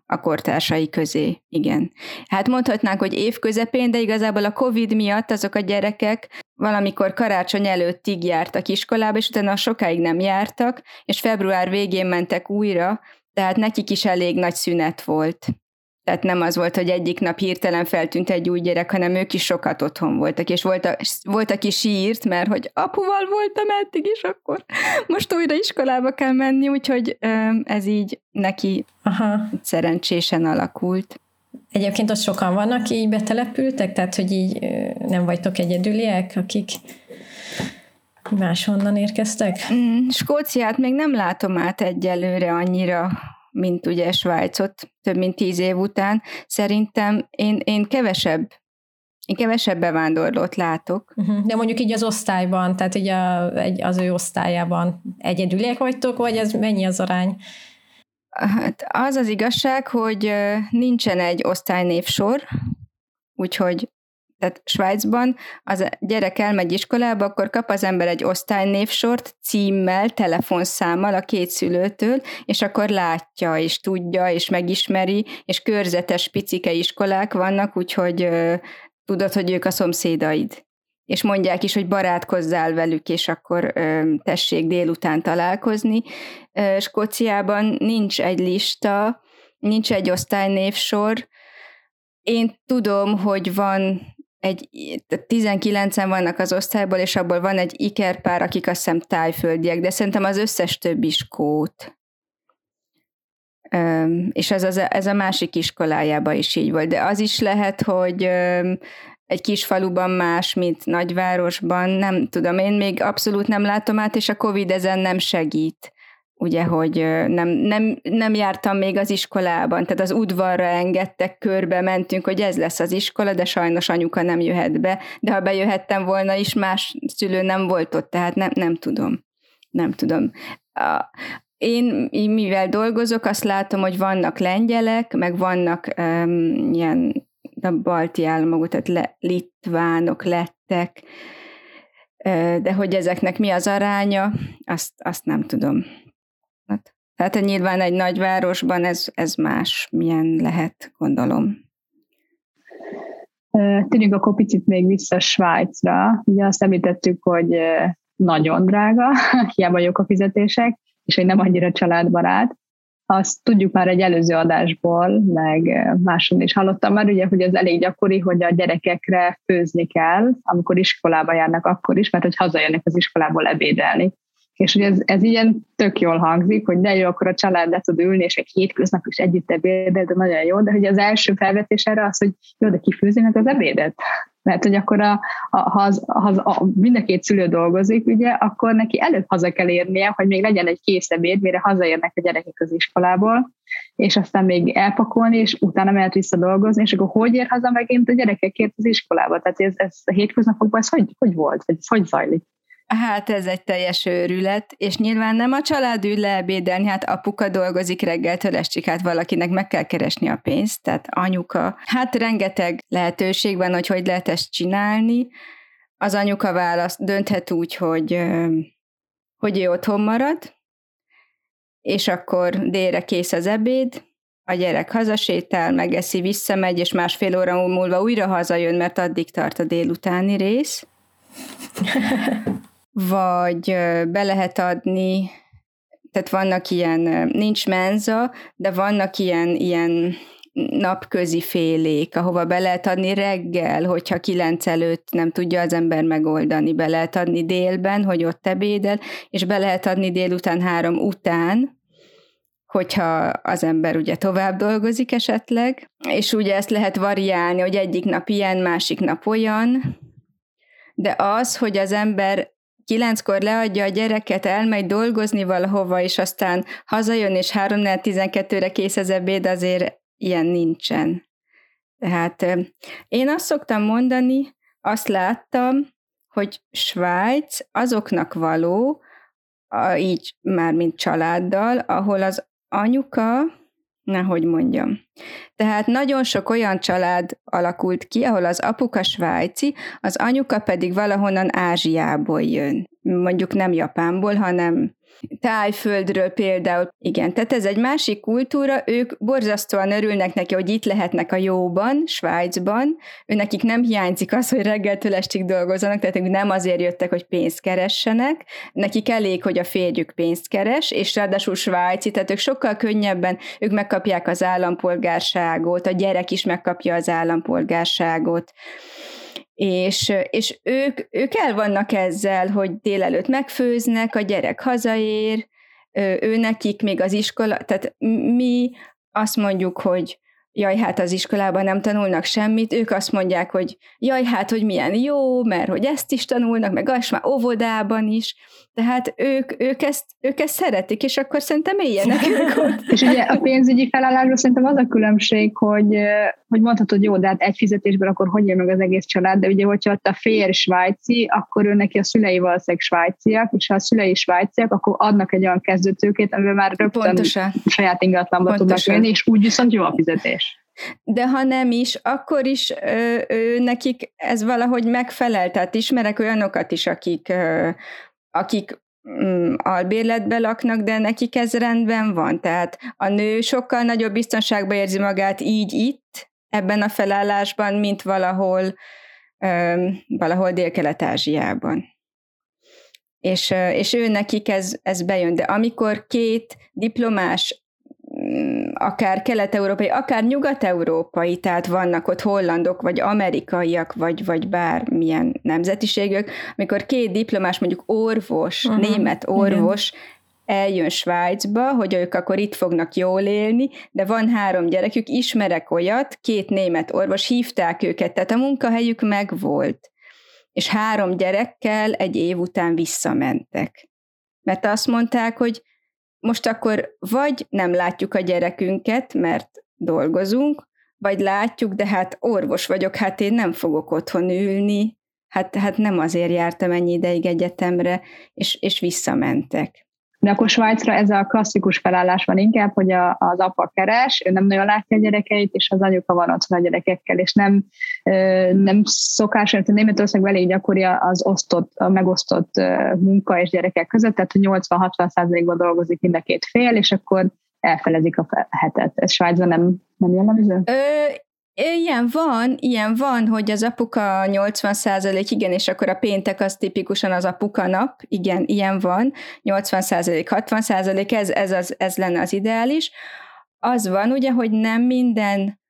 a kortársai közé, igen. Hát mondhatnánk, hogy évközepén, de igazából a Covid miatt azok a gyerekek valamikor karácsony előttig jártak iskolába, és utána sokáig nem jártak, és február végén mentek újra, tehát nekik is elég nagy szünet volt. Tehát nem az volt, hogy egyik nap hirtelen feltűnt egy új gyerek, hanem ők is sokat otthon voltak, és volt, aki sírt, mert hogy apuval voltam eddig is, akkor most újra iskolába kell menni, úgyhogy ez így neki szerencsésen alakult. Egyébként ott sokan vannak, így betelepültek, tehát hogy így nem vagytok egyedüliek, akik máshonnan érkeztek? Skóciát még nem látom át egyelőre annyira, mint ugye Svájcot, több mint 10 év után. Szerintem én kevesebb bevándorlót látok. De mondjuk így az osztályban, tehát így az ő osztályában egyedüliek vagytok, vagy ez mennyi az arány? Hát az az igazság, hogy nincsen egy osztálynévsor, úgyhogy tehát Svájcban az gyerek elmegy iskolába, akkor kap az ember egy osztálynévsort címmel, telefonszámmal a két szülőtől, és akkor látja, és tudja, és megismeri, és körzetes picike iskolák vannak, úgyhogy tudod, hogy ők a szomszédaid. És mondják is, hogy barátkozzál velük, és akkor tessék délután találkozni. Skóciában nincs egy lista, nincs egy osztálynévsor. Én tudom, hogy van 19-en vannak az osztályból, és abból van egy ikerpár, akik azt hiszem tájföldiek, de szerintem az összes többi skót. És ez a másik iskolájában is így volt. De az is lehet, hogy egy kis faluban más, mint nagyvárosban, nem tudom, én még abszolút nem látom át, és a Covid ezen nem segít. Ugye, hogy nem jártam még az iskolában, tehát az udvarra engedtek, körbe mentünk, hogy ez lesz az iskola, de sajnos anyuka nem jöhet be, de ha bejöhettem volna is, más szülő nem volt ott, tehát nem tudom. Én mivel dolgozok, azt látom, hogy vannak lengyelek, meg vannak ilyen a balti államok, tehát litvánok lettek, de hogy ezeknek mi az aránya, azt nem tudom. Tehát nyilván egy nagyvárosban ez más, milyen lehet, gondolom. Térjünk akkor picit még vissza Svájcra. Ugye azt említettük, hogy nagyon drága, hiába jók a fizetések, és hogy nem annyira családbarát. Azt tudjuk már egy előző adásból, meg máson is hallottam már, ugye, hogy ez elég gyakori, hogy a gyerekekre főzni kell, amikor iskolába járnak akkor is, mert hogy hazajönnek az iskolából ebédelni. És hogy ez ilyen tök jól hangzik, hogy de jó, akkor a család le tud ülni, és egy hétköznap is együtt ebédel, de nagyon jó, de hogy az első felvetés erre az, hogy jó, de kifőzi meg az ebédet. Mert hogy akkor ha mind a két szülő dolgozik, ugye, akkor neki előbb haza kell érnie, hogy még legyen egy kész ebéd, mire hazaérnek a gyerekek az iskolából, és aztán még elpakolni, és utána mehet vissza dolgozni, és akkor hogy ér haza megint a gyerekekért az iskolába? Tehát ez a hétköznapokban ez hogy volt, vagy ez hogy zajlik? Hát ez egy teljes őrület, és nyilván nem a család ül le ebédelni, hát apuka dolgozik reggeltől estig, hát valakinek meg kell keresni a pénzt, tehát anyuka. Hát rengeteg lehetőség van, hogy lehet ezt csinálni. Az anyuka választ dönthet úgy, hogy ő otthon marad, és akkor délre kész az ebéd, a gyerek hazasétál, megeszi, visszamegy, és másfél óra múlva újra hazajön, mert addig tart a délutáni rész. Vagy be lehet adni, tehát vannak ilyen, nincs menza, de vannak ilyen napközi félék, ahova be lehet adni reggel, hogyha 9 előtt nem tudja az ember megoldani, be lehet adni délben, hogy ott ebédel, és be lehet adni délután 3 után, hogyha az ember ugye tovább dolgozik esetleg, és ugye ezt lehet variálni, hogy egyik nap ilyen, másik nap olyan, de az, hogy az ember 9-kor leadja a gyereket, elmegy dolgozni valahova, és aztán hazajön, és 3-12-re kész az ebéd, azért ilyen nincsen. Tehát én azt szoktam mondani, azt láttam, hogy Svájc azoknak való, így már mint családdal, ahol az anyuka, tehát nagyon sok olyan család alakult ki, ahol az apuka svájci, az anyuka pedig valahonnan Ázsiából jön. Mondjuk nem Japánból, hanem Tájföldről például. Igen, tehát ez egy másik kultúra, ők borzasztóan örülnek neki, hogy itt lehetnek a jóban, Svájcban. Nekik nem hiányzik az, hogy reggeltől estig dolgozzanak, tehát nem azért jöttek, hogy pénzt keressenek. Nekik elég, hogy a férjük pénzt keres, és ráadásul svájci, tehát ők sokkal könnyebben, ők megkapják az állampolgárságot, a gyerek is megkapja az állampolgárságot. És ők el vannak ezzel, hogy délelőtt megfőznek, a gyerek hazaér, ő nekik még az iskola, tehát mi azt mondjuk, hogy jaj, hát az iskolában nem tanulnak semmit, ők azt mondják, hogy jaj, hát, hogy milyen jó, mert hogy ezt is tanulnak, meg azt már óvodában is, tehát ők ezt szeretik, és akkor szerintem éljenek ők ott. És ugye a pénzügyi felállásban szerintem az a különbség, hogy mondhatod, jó, de hát egy fizetésből akkor hogy jön meg az egész család, de ugye, hogyha ott a férj svájci, akkor ő neki a szülei valószínűleg svájciak, és ha a szülei svájciak, akkor adnak egy olyan kezdőtőkét, amivel már rögtön pontosan saját ingatlanba tudnak jönni, és úgy viszont jó a fizetés. De ha nem is, akkor is nekik ez valahogy megfelel, tehát ismerek olyanokat is, akik albérletbe laknak, de nekik ez rendben van. Tehát a nő sokkal nagyobb biztonságban érzi magát így itt, ebben a felállásban, mint valahol Dél-Kelet-Ázsiában. És ő nekik ez bejön. De amikor két diplomás, akár kelet-európai, akár nyugat-európai, tehát vannak ott hollandok, vagy amerikaiak, vagy bármilyen nemzetiségek, amikor két diplomás, mondjuk orvos, német orvos, igen, eljön Svájcba, hogy ők akkor itt fognak jól élni, de van 3 gyerekük, ismerek olyat, 2 német orvos, hívták őket, tehát a munkahelyük megvolt. És 3 gyerekkel egy év után visszamentek. Mert azt mondták, hogy most akkor vagy nem látjuk a gyerekünket, mert dolgozunk, vagy látjuk, de hát orvos vagyok, hát én nem fogok otthon ülni, hát nem azért jártam ennyi ideig egyetemre, és visszamentek. De akkor Svájcra ez a klasszikus felállás van inkább, hogy az apa keres, ő nem nagyon látja a gyerekeit, és az anyuka van otthon a gyerekekkel, és nem szokás, mert Németországban elég gyakori az megosztott munka és gyerekek között, tehát 80-60%-ban dolgozik mind a két fél, és akkor elfelezik a hetet. Ez Svájcban nem jellemző? Ilyen van, hogy az apuka 80%, igen, és akkor a péntek az tipikusan az apuka nap, igen, ilyen van, 80%, 60%, ez lenne az ideális. Az van ugye, hogy nem minden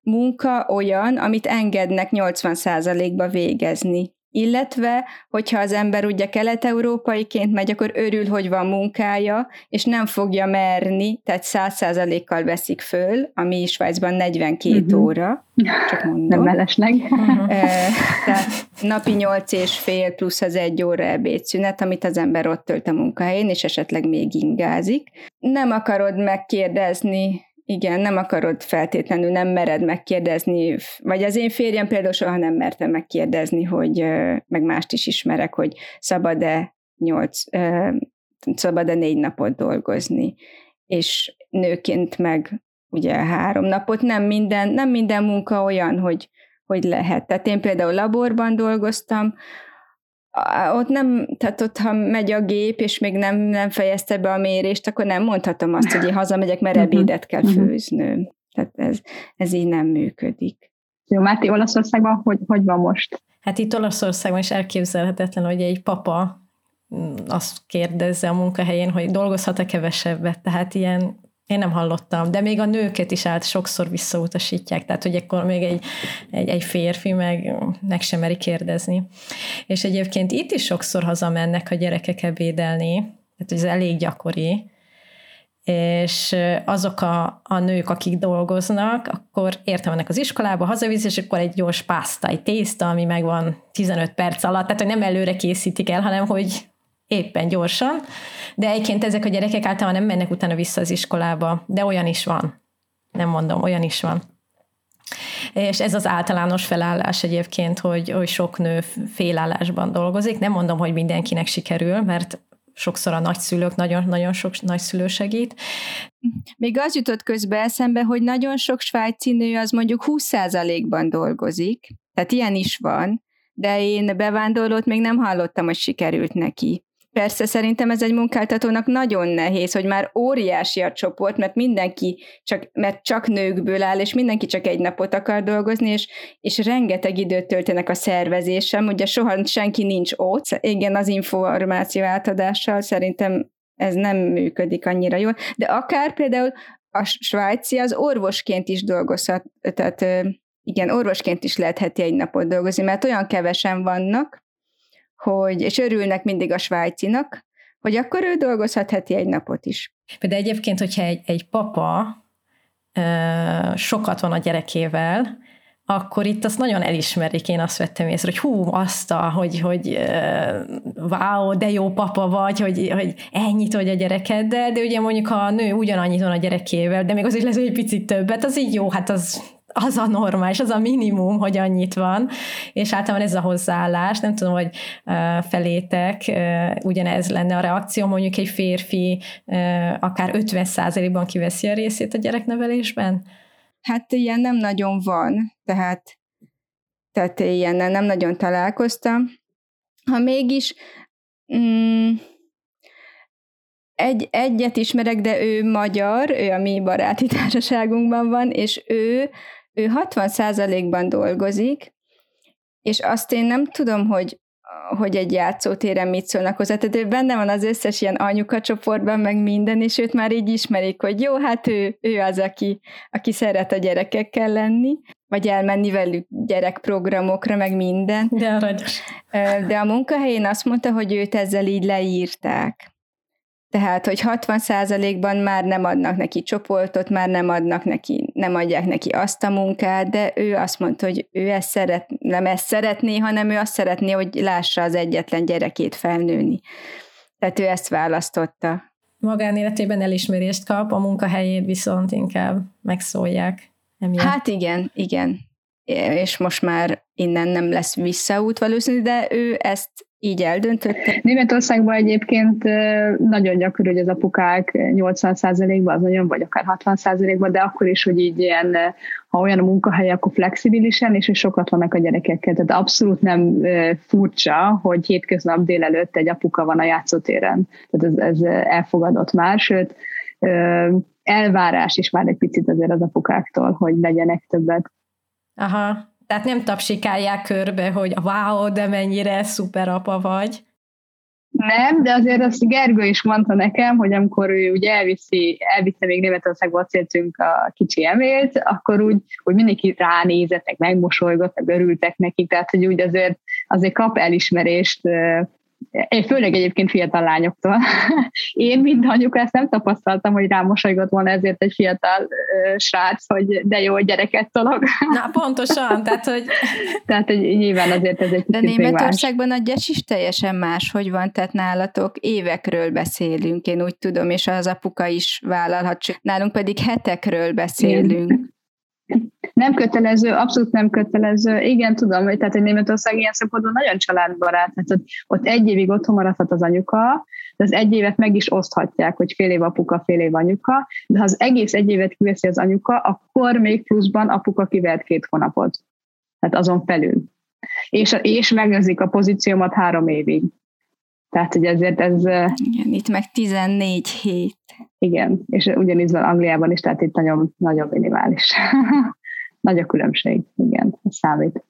munka olyan, amit engednek 80%-ba végezni. Illetve, hogyha az ember ugye kelet-európaiként megy, akkor örül, hogy van munkája, és nem fogja merni, tehát 100%-kal veszik föl, ami Svájcban 42 óra, csak mondom. Nem mellesleg. Tehát napi 8,5 plusz az 1 óra ebédszünet, amit az ember ott tölt a munkahelyén, és esetleg még ingázik. Nem akarod megkérdezni, igen, nem akarod feltétlenül, nem mered megkérdezni, vagy az én férjem például soha nem merte megkérdezni, hogy meg mást is ismerek, hogy szabad-e 4 napot dolgozni, és nőként meg ugye 3 napot, nem minden munka olyan, hogy lehet. Tehát én például laborban dolgoztam, ott nem, tehát ott, ha megy a gép, és még nem fejezte be a mérést, akkor nem mondhatom azt, hogy én hazamegyek, mert ebédet kell főznöm. Tehát ez így nem működik. Jó, Máté, Olaszországban hogy van most? Hát itt Olaszországban is elképzelhetetlen, hogy egy papa azt kérdezze a munkahelyén, hogy dolgozhat-e kevesebbet. Tehát ilyen, én nem hallottam, de még a nőket is át sokszor visszautasítják, tehát hogy akkor még egy férfi meg sem meri kérdezni. És egyébként itt is sokszor hazamennek a gyerekek ebédelni, tehát ez elég gyakori, és azok a nők, akik dolgoznak, akkor értem ennek az iskolába, hazavisz, és akkor egy gyors pászta, egy tészta, ami megvan 15 perc alatt, tehát hogy nem előre készítik el, hanem hogy éppen gyorsan, de egyébként ezek a gyerekek általában nem mennek utána vissza az iskolába, de olyan is van. Nem mondom, olyan is van. És ez az általános felállás egyébként, hogy sok nő félállásban dolgozik. Nem mondom, hogy mindenkinek sikerül, mert sokszor a nagyszülők, nagyon sok nagyszülő segít. Még az jutott közben eszembe, hogy nagyon sok svájci nő az mondjuk 20%-ban dolgozik, tehát ilyen is van, de én bevándorlót még nem hallottam, hogy sikerült neki. Persze szerintem ez egy munkáltatónak nagyon nehéz, hogy már óriási a csoport, mert mindenki csak nőkből áll, és mindenki csak 1 napot akar dolgozni, és rengeteg időt töltenek a szervezésen, ugye soha senki nincs ott. Igen, az információ átadással szerintem ez nem működik annyira jól, de akár például a svájci az orvosként is dolgozhat, tehát igen, orvosként is lehet heti 1 napot dolgozni, mert olyan kevesen vannak, és örülnek mindig a svájcinak, hogy akkor ő dolgozhat heti 1 napot is. De egyébként, hogyha egy papa sokat van a gyerekével, akkor itt azt nagyon elismerik, én azt vettem észre, hogy wow, de jó papa vagy, hogy ennyit vagy a gyerekeddel, de ugye mondjuk, ha a nő ugyanannyit van a gyerekével, de még az is lesz egy picit többet, az így jó, hát az a normális, az a minimum, hogy annyit van, és általában ez a hozzáállás, nem tudom, hogy felétek ugyanez lenne a reakció, mondjuk egy férfi akár 50%-ban kiveszi a részét a gyereknevelésben? Hát ilyen nem nagyon van, tehát ilyen nem nagyon találkoztam. Ha mégis egyet ismerek, de ő magyar, ő a mi baráti társaságunkban van, és ő 60%-ban dolgozik, és azt én nem tudom, hogy egy játszótéren mit szólnak hozzá. Tehát ő benne van az összes ilyen anyuka csoportban, meg minden, és őt már így ismerik, hogy jó, hát ő az, aki szeret a gyerekekkel lenni, vagy elmenni velük gyerekprogramokra, meg minden. De aranyos. De a munkahelyén azt mondta, hogy őt ezzel így leírták. Tehát, hogy 60%-ban már nem adnak neki csoportot, már nem adják neki azt a munkát, de ő azt mondta, hogy ő nem ezt szeretné, hanem ő azt szeretné, hogy lássa az egyetlen gyerekét felnőni. Tehát ő ezt választotta. Magánéletében elismerést kap, a munkahelyét viszont inkább megszólják. Emiatt. Hát igen. És most már innen nem lesz visszaút valószínű, de ő ezt így eldöntötte. Németországban egyébként nagyon gyakori, hogy az apukák 80%-ban, az nagyon, vagy akár 60%-ban, de akkor is, hogy így ilyen, ha olyan a munkahely, akkor flexibilisen, és sokat vannak a gyerekekkel. Tehát abszolút nem furcsa, hogy hétköznap délelőtt egy apuka van a játszótéren. Tehát ez elfogadott már, sőt, elvárás is már egy picit azért az apukáktól, hogy legyenek többet. Aha. Tehát nem tapsikálják körbe, hogy wow, de mennyire szuper apa vagy. Nem, de azért azt Gergő is mondta nekem, hogy amikor ő ugye elvitte még Németországba, beszéltünk a kicsi Emét, akkor úgy mindenki ránézett, meg megmosolygott, meg örültek nekik, tehát hogy úgy azért kap elismerést, főleg egyébként fiatal lányoktól. Én, mint anyuka, ezt nem tapasztaltam, hogy rám mosolygott volna ezért egy fiatal srác, hogy de jó, gyereket tolog. Na, pontosan. Tehát, hogy nyilván azért ez egy kicsit. De Németországban a gyes is teljesen más, hogy van, tehát nálatok évekről beszélünk, én úgy tudom, és az apuka is vállalhat, csak nálunk pedig hetekről beszélünk. Igen. Nem kötelező, abszolút nem kötelező. Igen, tudom, hogy tehát Németország ilyen szempontból nagyon családbarát. Tehát ott egy évig otthon maradhat az anyuka, de az egy évet meg is oszthatják, hogy fél év apuka, fél év anyuka, de ha az egész egy évet kiveszi az anyuka, akkor még pluszban apuka kivert 2 hónapot. Tehát azon felül. És megőrzik a pozíciómat 3 évig. Tehát, hogy ezért ez... Igen, itt meg 14 hét. Igen, és ugyanígy van Angliában is, tehát itt nagyon, nagyon minimális. Nagy a különbség, igen, ez számít.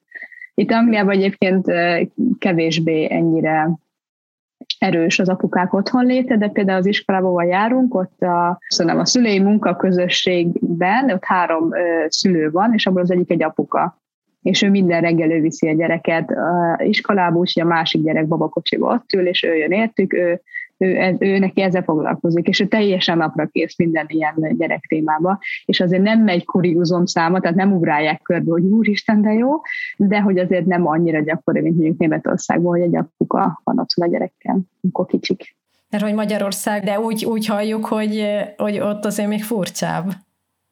Itt Angliában egyébként kevésbé ennyire erős az apukák otthon léte, de például az iskolában járunk, ott a szülei munkaközösségben, ott 3 szülő van, és abból az egyik egy apuka. És ő minden reggel ő viszi a gyereket iskolába, úgyhogy a másik gyerek babakocsiba ott ül, és ő jön értük, ő neki ezzel foglalkozik, és ő teljesen napra kész minden ilyen gyerek témába, és azért nem megy kuriózum száma, tehát nem ugrálják körbe, hogy úristen, de jó, de hogy azért nem annyira gyakori, mint mondjuk Németországban, hogy egy apuka van otthon a gyerekkel, amikor kicsik. Mert hogy Magyarország, de úgy halljuk, hogy ott azért még furcsább,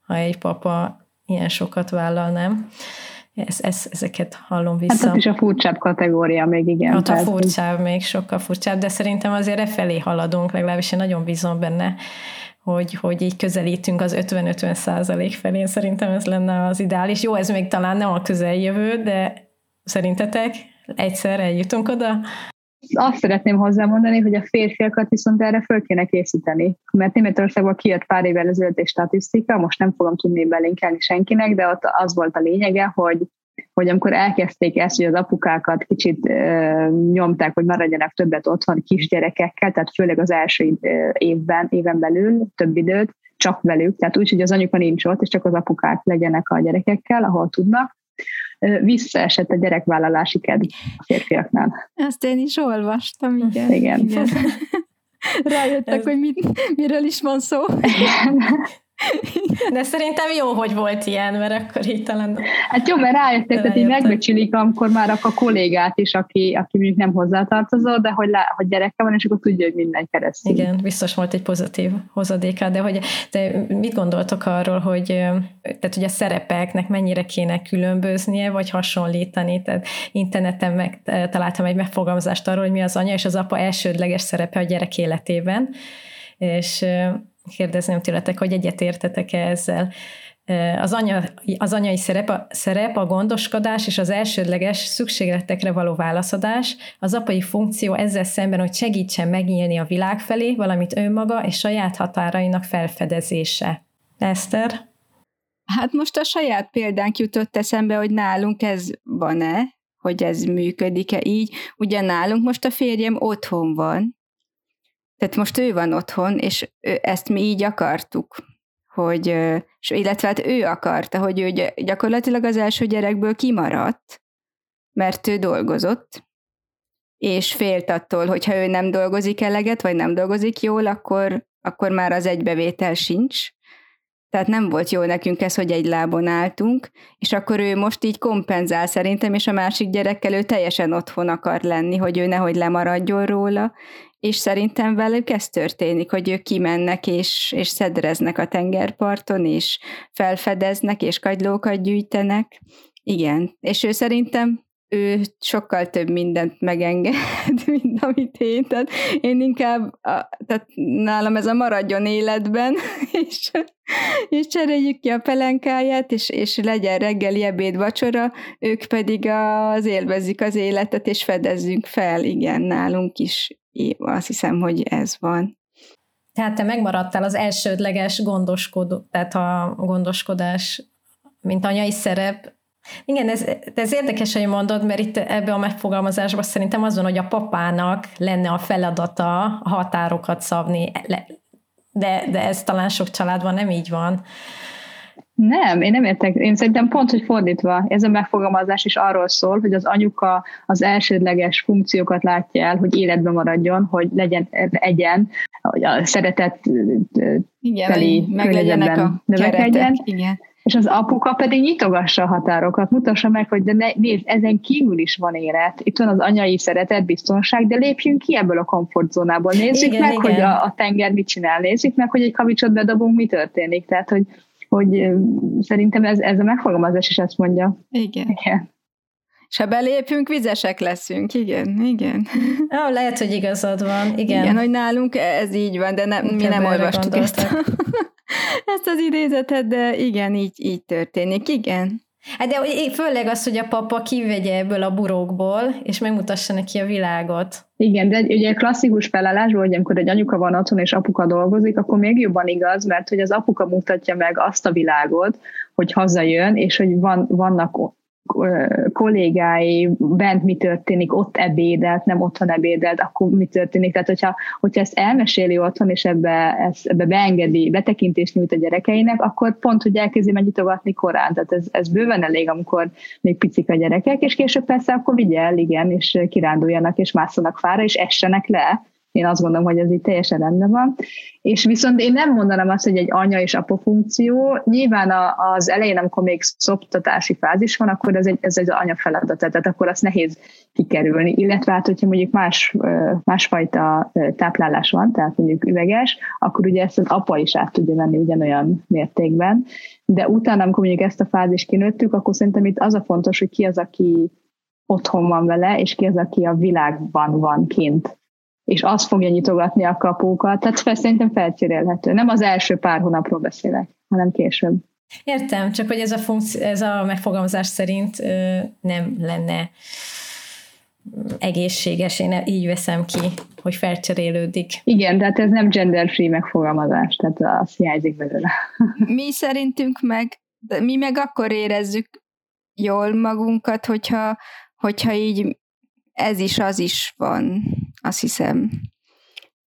ha egy papa ilyen sokat vállal, nem? Ezeket hallom vissza. Hát ott is a furcsább kategória még, igen. Ott a furcsább, még sokkal furcsább, de szerintem azért efelé haladunk, legalábbis én nagyon bízom benne, hogy így közelítünk az 50-50% felé. Szerintem ez lenne az ideális. Jó, ez még talán nem a közeljövő, de szerintetek egyszer eljutunk oda? Azt szeretném hozzámondani, hogy a férfiakat viszont erre föl kéne készíteni. Mert Németországban kijött pár évvel ezelőtt egy statisztika, most nem fogom tudni belinkelni senkinek, de ott az volt a lényege, hogy amikor elkezdték ezt, hogy az apukákat kicsit nyomták, hogy maradjanak többet otthon kisgyerekekkel, tehát főleg az első éven belül több időt, csak velük, tehát úgy, hogy az anyuka nincs ott, és csak az apukák legyenek a gyerekekkel, ahol tudnak. Visszaesett a gyerekvállalási kedv a férfiaknál. Ezt én is olvastam, igen. Rájöttek, hogy miről is van szó. Igen. De szerintem jó, hogy volt ilyen, mert akkor így talán... Hát jó, mert rájöttek, tehát így megbecsülik, amikor már a kollégát is, aki mondjuk nem hozzátartozó, de hogy gyereke van, és akkor tudja, hogy minden keresztül. Igen, biztos volt egy pozitív hozadéka, de mit gondoltok arról, hogy a szerepeknek mennyire kéne különböznie, vagy hasonlítani? Tehát interneten megtaláltam egy megfogalmazást arról, hogy mi az anya és az apa elsődleges szerepe a gyerek életében, és... kérdezném tőletek, hogy egyetértetek-e ezzel. Az anyai szerep, a gondoskodás és az elsődleges szükségletekre való válaszadás, az apai funkció ezzel szemben, hogy segítsen megnyílni a világ felé, valamint önmaga és saját határainak felfedezése. Eszter? Hát most a saját példánk jutott eszembe, hogy nálunk ez van-e, hogy ez működik-e így. Ugye nálunk most a férjem otthon van, tehát most ő van otthon, és ezt mi így akartuk, hogy, illetve hát ő akarta, hogy ő gyakorlatilag az első gyerekből kimaradt, mert ő dolgozott, és félt attól, hogyha ő nem dolgozik eleget, vagy nem dolgozik jól, akkor már az egy bevétel sincs. Tehát nem volt jó nekünk ez, hogy egy lábon álltunk, és akkor ő most így kompenzál szerintem, és a másik gyerekkel ő teljesen otthon akar lenni, hogy ő nehogy lemaradjon róla, és szerintem velük ez történik, hogy ők kimennek és szedreznek a tengerparton, és felfedeznek, és kagylókat gyűjtenek. Igen, és ő szerintem ő sokkal több mindent megenged, mint amit én. Tehát én inkább, tehát nálam ez a maradjon életben, és cseréljük ki a pelenkáját, és legyen reggeli, ebéd, vacsora, ők pedig az élvezzük az életet, és fedezzünk fel, igen, nálunk is. Én azt hiszem, hogy ez van. Tehát te megmaradtál az elsődleges gondoskodás, mint anyai szerep Igen, ez érdekes, hogy mondod, mert itt ebbe a megfogalmazásban szerintem azon, hogy a papának lenne a feladata a határokat szabni, de ez talán sok családban nem így van. Nem, én nem értek. Én szerintem pont, hogy fordítva, ez a megfogalmazás is arról szól, hogy az anyuka az elsődleges funkciókat látja el, hogy életben maradjon, hogy legyen egyen, hogy a szeretet teli környezetben növekedjen. Igen. És az apuka pedig nyitogassa a határokat, mutassa meg, hogy de nézd, ezen kívül is van élet. Itt van az anyai szeretet, biztonság, de lépjünk ki ebből a komfortzónából. Nézzük meg, hogy a tenger mit csinál, nézzük meg, hogy egy kavicsot bedobunk, mi történik. Tehát, hogy szerintem ez a megfogalmazás is ezt mondja. Igen. És ha belépünk, vizesek leszünk. Igen. Lehet, hogy igazad van. Igen, hogy nálunk ez így van, de mi nem olvastuk ezt az idézetet, de igen, így történik. Igen. Hát de főleg az, hogy a papa kivegye ebből a burokból, és megmutassa neki a világot. Igen, de ugye klasszikus felállásból, hogy amikor egy anyuka van otthon, és apuka dolgozik, akkor még jobban igaz, mert hogy az apuka mutatja meg azt a világot, hogy hazajön, és hogy vannak kollégái, bent mi történik, ott ebédelt, nem otthon ebédelt, akkor mi történik. Tehát, hogyha ezt elmeséli otthon, és ebbe beengedi, betekintést nyújt a gyerekeinek, akkor pont, hogy elkezdi megnyitogatni korán. Tehát ez bőven elég, amikor még picik a gyerekek, és később persze akkor vigye el, igen, és kiránduljanak, és másszanak fára, és essenek le. Én azt gondolom, hogy ez így teljesen rendben van. És viszont én nem mondanám azt, hogy egy anya és apa funkció. Nyilván az elején, amikor még szoptatási fázis van, akkor ez egy anya feladata, tehát akkor azt nehéz kikerülni. Illetve hát, hogyha mondjuk másfajta táplálás van, tehát mondjuk üveges, akkor ugye ezt az apa is át tudja venni ugyanolyan mértékben. De utána, amikor mondjuk ezt a fázist kinőttük, akkor szerintem itt az a fontos, hogy ki az, aki otthon van vele, és ki az, aki a világban van kint. És az fogja nyitogatni a kapukat, tehát szerintem felcserélhető. Nem az első pár hónapról beszélek, hanem később. Értem, csak hogy ez a megfogalmazás szerint nem lenne egészséges, én így veszem ki, hogy felcserélődik. Igen, de hát ez nem gender-free megfogalmazás, tehát azt hiányzik belőle. Mi szerintünk mi meg akkor érezzük jól magunkat, hogyha így ez is, az is van. Azt hiszem.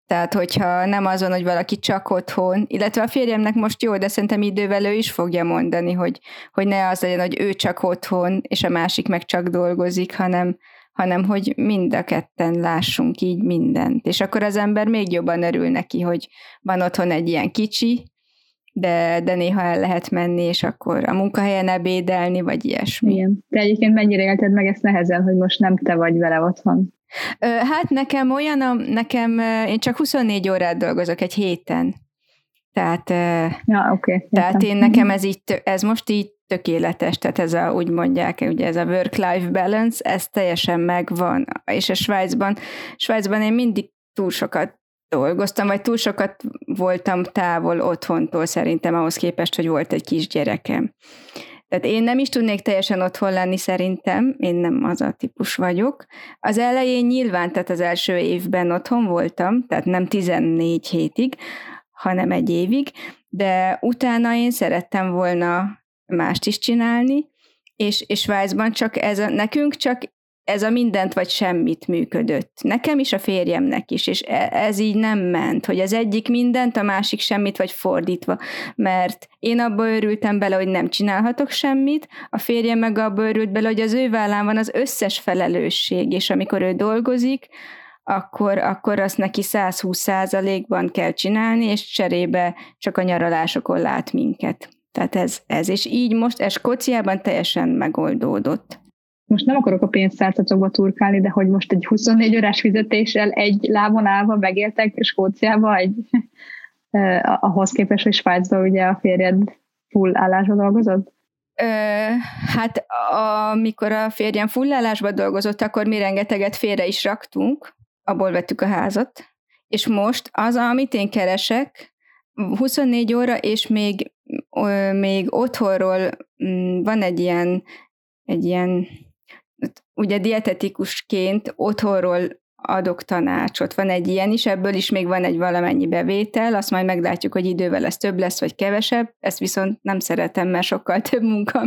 Tehát, hogyha nem az van, hogy valaki csak otthon, illetve a férjemnek most jó, de szerintem idővel ő is fogja mondani, hogy ne az legyen, hogy ő csak otthon, és a másik meg csak dolgozik, hanem hogy mind a ketten lássunk így mindent. És akkor az ember még jobban örül neki, hogy van otthon egy ilyen kicsi, de néha el lehet menni, és akkor a munkahelyen ebédelni, vagy ilyesmi. Igen. Te egyébként mennyire élted meg ezt nehezen, hogy most nem te vagy vele otthon? Hát nekem én csak 24 órát dolgozok egy héten. Tehát, tehát én nekem ez most így tökéletes, tehát ez a, úgy mondják, ugye ez a work-life balance, ez teljesen megvan. És a Svájcban én mindig túl sokat dolgoztam, vagy túl sokat voltam távol otthontól szerintem ahhoz képest, hogy volt egy kisgyerekem. Tehát én nem is tudnék teljesen otthon lenni szerintem, én nem az a típus vagyok. Az elején nyilván, tehát az első évben otthon voltam, tehát nem 14 hétig, hanem egy évig, de utána én szerettem volna mást is csinálni, és Svájcban csak nekünk csak ez a mindent vagy semmit működött. Nekem is, a férjemnek is, és ez így nem ment, hogy az egyik mindent, a másik semmit, vagy fordítva, mert én abba örültem bele, hogy nem csinálhatok semmit, a férjem meg abba örült bele, hogy az ő vállán van az összes felelősség, és amikor ő dolgozik, akkor azt neki 120%-ban kell csinálni, és cserébe csak a nyaralásokon lát minket. Tehát ez. És így most ez Skóciában teljesen megoldódott. Most nem akarok a pénztárcacokba turkálni, de hogy most egy 24 órás fizetéssel egy lábon állva megéltek Skóciába, ahhoz képest, hogy Svájcban ugye a férjed full állásba dolgozott? Hát amikor a férjem full állásba dolgozott, akkor mi rengeteget félre is raktunk, abból vettük a házat, és most az, amit én keresek, 24 óra, és még otthonról van egy ilyen ugye dietetikusként otthonról adok tanácsot. Van egy ilyen is, ebből is még van egy valamennyi bevétel, azt majd meglátjuk, hogy idővel ez több lesz, vagy kevesebb. Ezt viszont nem szeretem, mert sokkal több munka,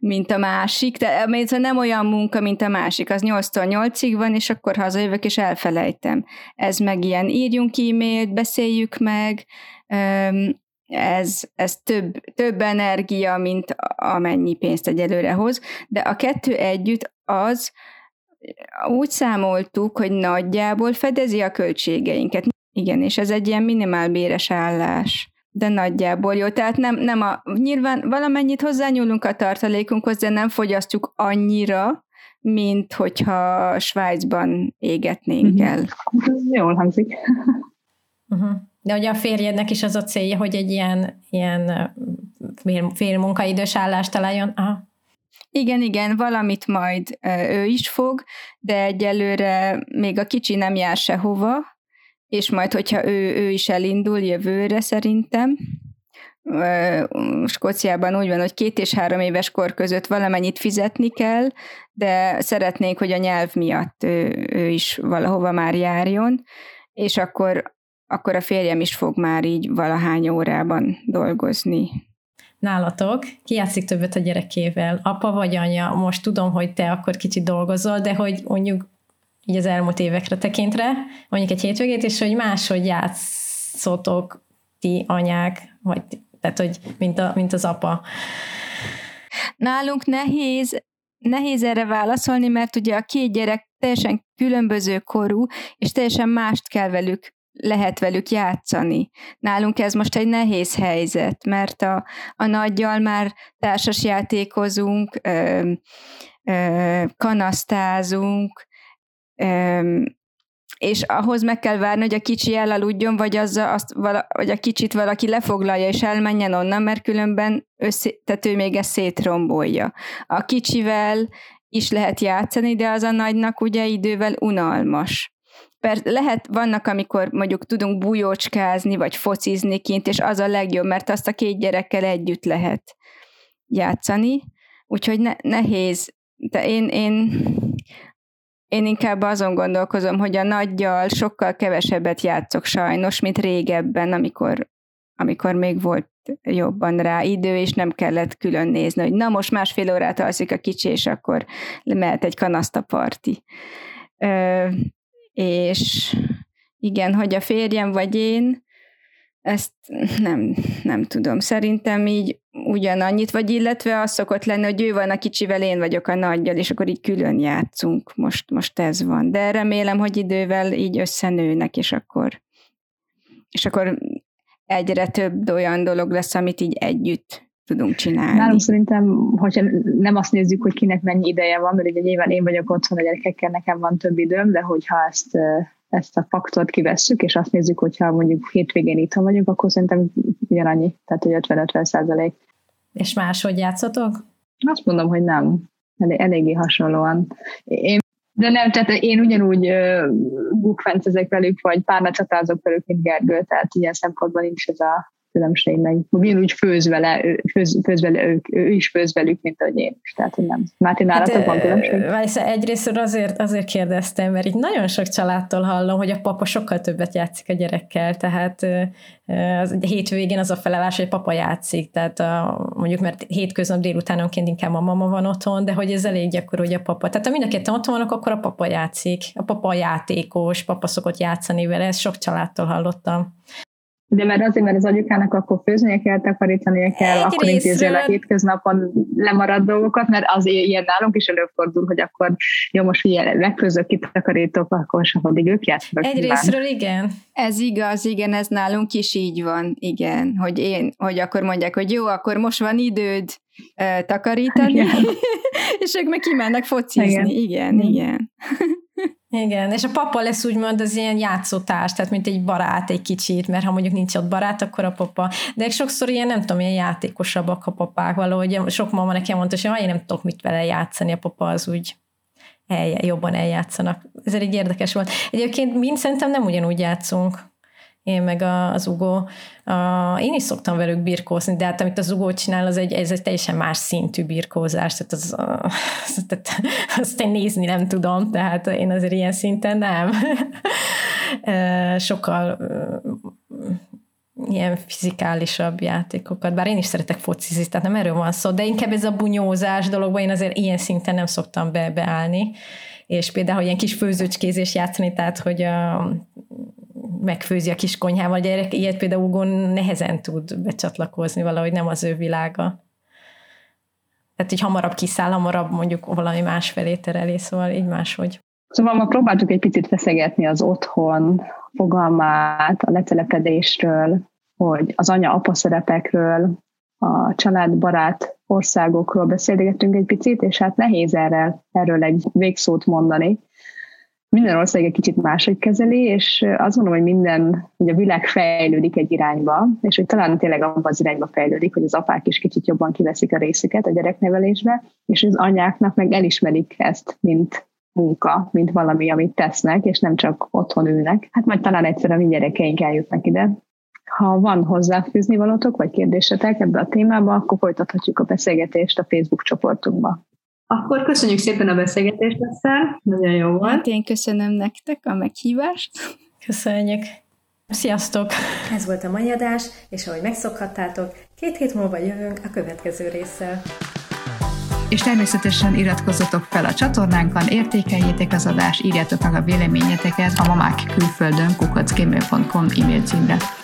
mint a másik. Tehát nem olyan munka, mint a másik. Az 8-tól 8-ig van, és akkor hazajövök, és elfelejtem. Ez meg ilyen, írjunk e-mailt, beszéljük meg, ez több energia, mint amennyi pénzt egyelőre hoz, de a kettő együtt az, úgy számoltuk, hogy nagyjából fedezi a költségeinket. Igen, és ez egy ilyen minimálbéres állás, de nagyjából jó. Tehát nem nyilván valamennyit hozzányúlunk a tartalékunkhoz, de nem fogyasztjuk annyira, mint hogyha Svájcban égetnénk el. Jól hangzik. De ugye a férjednek is az a célja, hogy egy ilyen félmunkaidős állást találjon. Aha. Igen, valamit majd ő is fog, de egyelőre még a kicsi nem jár sehova, és majd, hogyha ő is elindul jövőre szerintem, Skóciában úgy van, hogy 2 és 3 éves kor között valamennyit fizetni kell, de szeretnénk, hogy a nyelv miatt ő is valahova már járjon, és akkor a férjem is fog már így valahány órában dolgozni. Nálatok, ki játszik többet a gyerekével? Apa vagy anya? Most tudom, hogy te akkor kicsit dolgozol, de hogy mondjuk így az elmúlt évekre tekintve, mondjuk egy hétvégét, és hogy máshogy játszotok ti anyák, vagy, tehát hogy mint az apa. Nálunk nehéz erre válaszolni, mert ugye a 2 gyerek teljesen különböző korú, és teljesen mást kell lehet velük játszani. Nálunk ez most egy nehéz helyzet, mert a nagyjal már társasjátékozunk, kanasztázunk, és ahhoz meg kell várni, hogy a kicsi elaludjon, vagy vagy a kicsit valaki lefoglalja, és elmenjen onnan, mert különben tehát ő még ezt szétrombolja. A kicsivel is lehet játszani, de az a nagynak ugye idővel unalmas. Vannak, amikor mondjuk tudunk bujócskázni, vagy focizni kint, és az a legjobb, mert azt a 2 gyerekkel együtt lehet játszani, úgyhogy nehéz. De én inkább azon gondolkozom, hogy a nagyjal sokkal kevesebbet játszok sajnos, mint régebben, amikor még volt jobban rá idő, és nem kellett külön nézni, hogy na most 1,5 órát alszik a kicsi, és akkor mehet egy kanasztaparti. És igen, hogy a férjem vagy én, ezt nem tudom. Szerintem így ugyanannyit, vagy illetve az szokott lenni, hogy ő van a kicsivel, én vagyok a nagyjal, és akkor így külön játszunk. Most ez van. De remélem, hogy idővel így összenőnek, és akkor egyre több olyan dolog lesz, amit így együtt tudunk csinálni. Nálunk szerintem, hogyha nem azt nézzük, hogy kinek mennyi ideje van, mert ugye nyilván én vagyok otthon a gyerekekkel, nekem van több időm, de hogyha ezt a faktort kivesszük, és azt nézzük, hogyha mondjuk hétvégén itthon vagyunk, akkor szerintem ugyanannyi, tehát 50-50%. És máshogy játszotok? Azt mondom, hogy nem. Eléggé hasonlóan. Tehát én ugyanúgy bukfencezek velük, vagy párnacsatázok velük, mint Gergő, tehát ilyen szempontban nincs ez a különbség, meg ugyanúgy ő is főz velük, mint ahogy én is. Tehát én nem. Márti, nálatok van különbség? Egyrészt azért kérdeztem, mert így nagyon sok családtól hallom, hogy a papa sokkal többet játszik a gyerekkel, tehát a hétvégén az a felállás, hogy a papa játszik, tehát mondjuk, mert hétköznap délutánonként inkább a mama van otthon, de hogy ez elég gyakori, hogy a papa. Tehát ha mind a ketten otthon vannak, akkor a papa játszik. A papa a játékos, papa szokott játszani vele, ezt sok családtól hallottam. De mert azért, mert az anyukának akkor főznie kell, takarítania kell, akkor intézzel a hétköznapon lemarad dolgokat, mert az ilyen nálunk is előfordul, hogy akkor jó, most figyelj, megfőzök, kitakarítok, akkor sem addig ők játszanak. Egyrésztről igen. Ez igaz, igen, ez nálunk is így van, igen, hogy akkor mondják, hogy jó, akkor most van időd takarítani, és ők meg kimennek focizni, igen. Igen, és a papa lesz úgymond az ilyen játszótárs, tehát mint egy barát egy kicsit, mert ha mondjuk nincs ott barát, akkor a papa. De sokszor ilyen, nem tudom, ilyen játékosabbak a papák valahogy. Sok mama nekem mondta, hogy én nem tudok mit vele játszani, a papa az úgy jobban eljátszanak. Ez egy érdekes volt. Egyébként mind szerintem nem ugyanúgy játszunk. én meg az Ugo, én is szoktam velük birkózni, de hát amit az Ugo csinál, ez egy teljesen más szintű birkózás, tehát azt én nézni nem tudom, tehát én azért ilyen szinten nem. Sokkal ilyen fizikálisabb játékokat, bár én is szeretek focizni, tehát nem erről van szó, de inkább ez a bunyózás dologban én azért ilyen szinten nem szoktam beállni, és például ilyen kis főzőcskézés játszani, tehát hogy megfőzi a kis konyhával gyerek, ilyet például Ugon nehezen tud becsatlakozni, valahogy nem az ő világa. Tehát így hamarabb kiszáll, hamarabb mondjuk valami másfelé tereli, szóval így máshogy. Szóval ma próbáltuk egy picit feszegetni az otthon fogalmát, a letelepedésről, hogy az anya-apa szerepekről, a családbarát országokról beszélgettünk egy picit, és hát nehéz erről egy végszót mondani. Minden ország egy kicsit máshogy kezeli, és azt mondom, hogy hogy a világ fejlődik egy irányba, és hogy talán tényleg abban az irányba fejlődik, hogy az apák is kicsit jobban kiveszik a részüket a gyereknevelésbe, és az anyáknak meg elismerik ezt, mint munka, mint valami, amit tesznek, és nem csak otthon ülnek. Hát majd talán egyszer a mi gyerekeink eljutnak ide. Ha van hozzáfűzni valótok, vagy kérdésetek ebbe a témába, akkor folytathatjuk a beszélgetést a Facebook csoportunkba. Akkor köszönjük szépen a beszélgetést, Eszter. Nagyon jó volt. Én köszönöm nektek a meghívást. Köszönjük. Sziasztok! Ez volt a mai adás, és ahogy megszokhattátok, 2 hét múlva jövünk a következő résszel. És természetesen iratkozzatok fel a csatornánkon, értékeljétek az adást, írjátok meg a véleményeteket a mamák külföldön @gmail.com e-mail címre.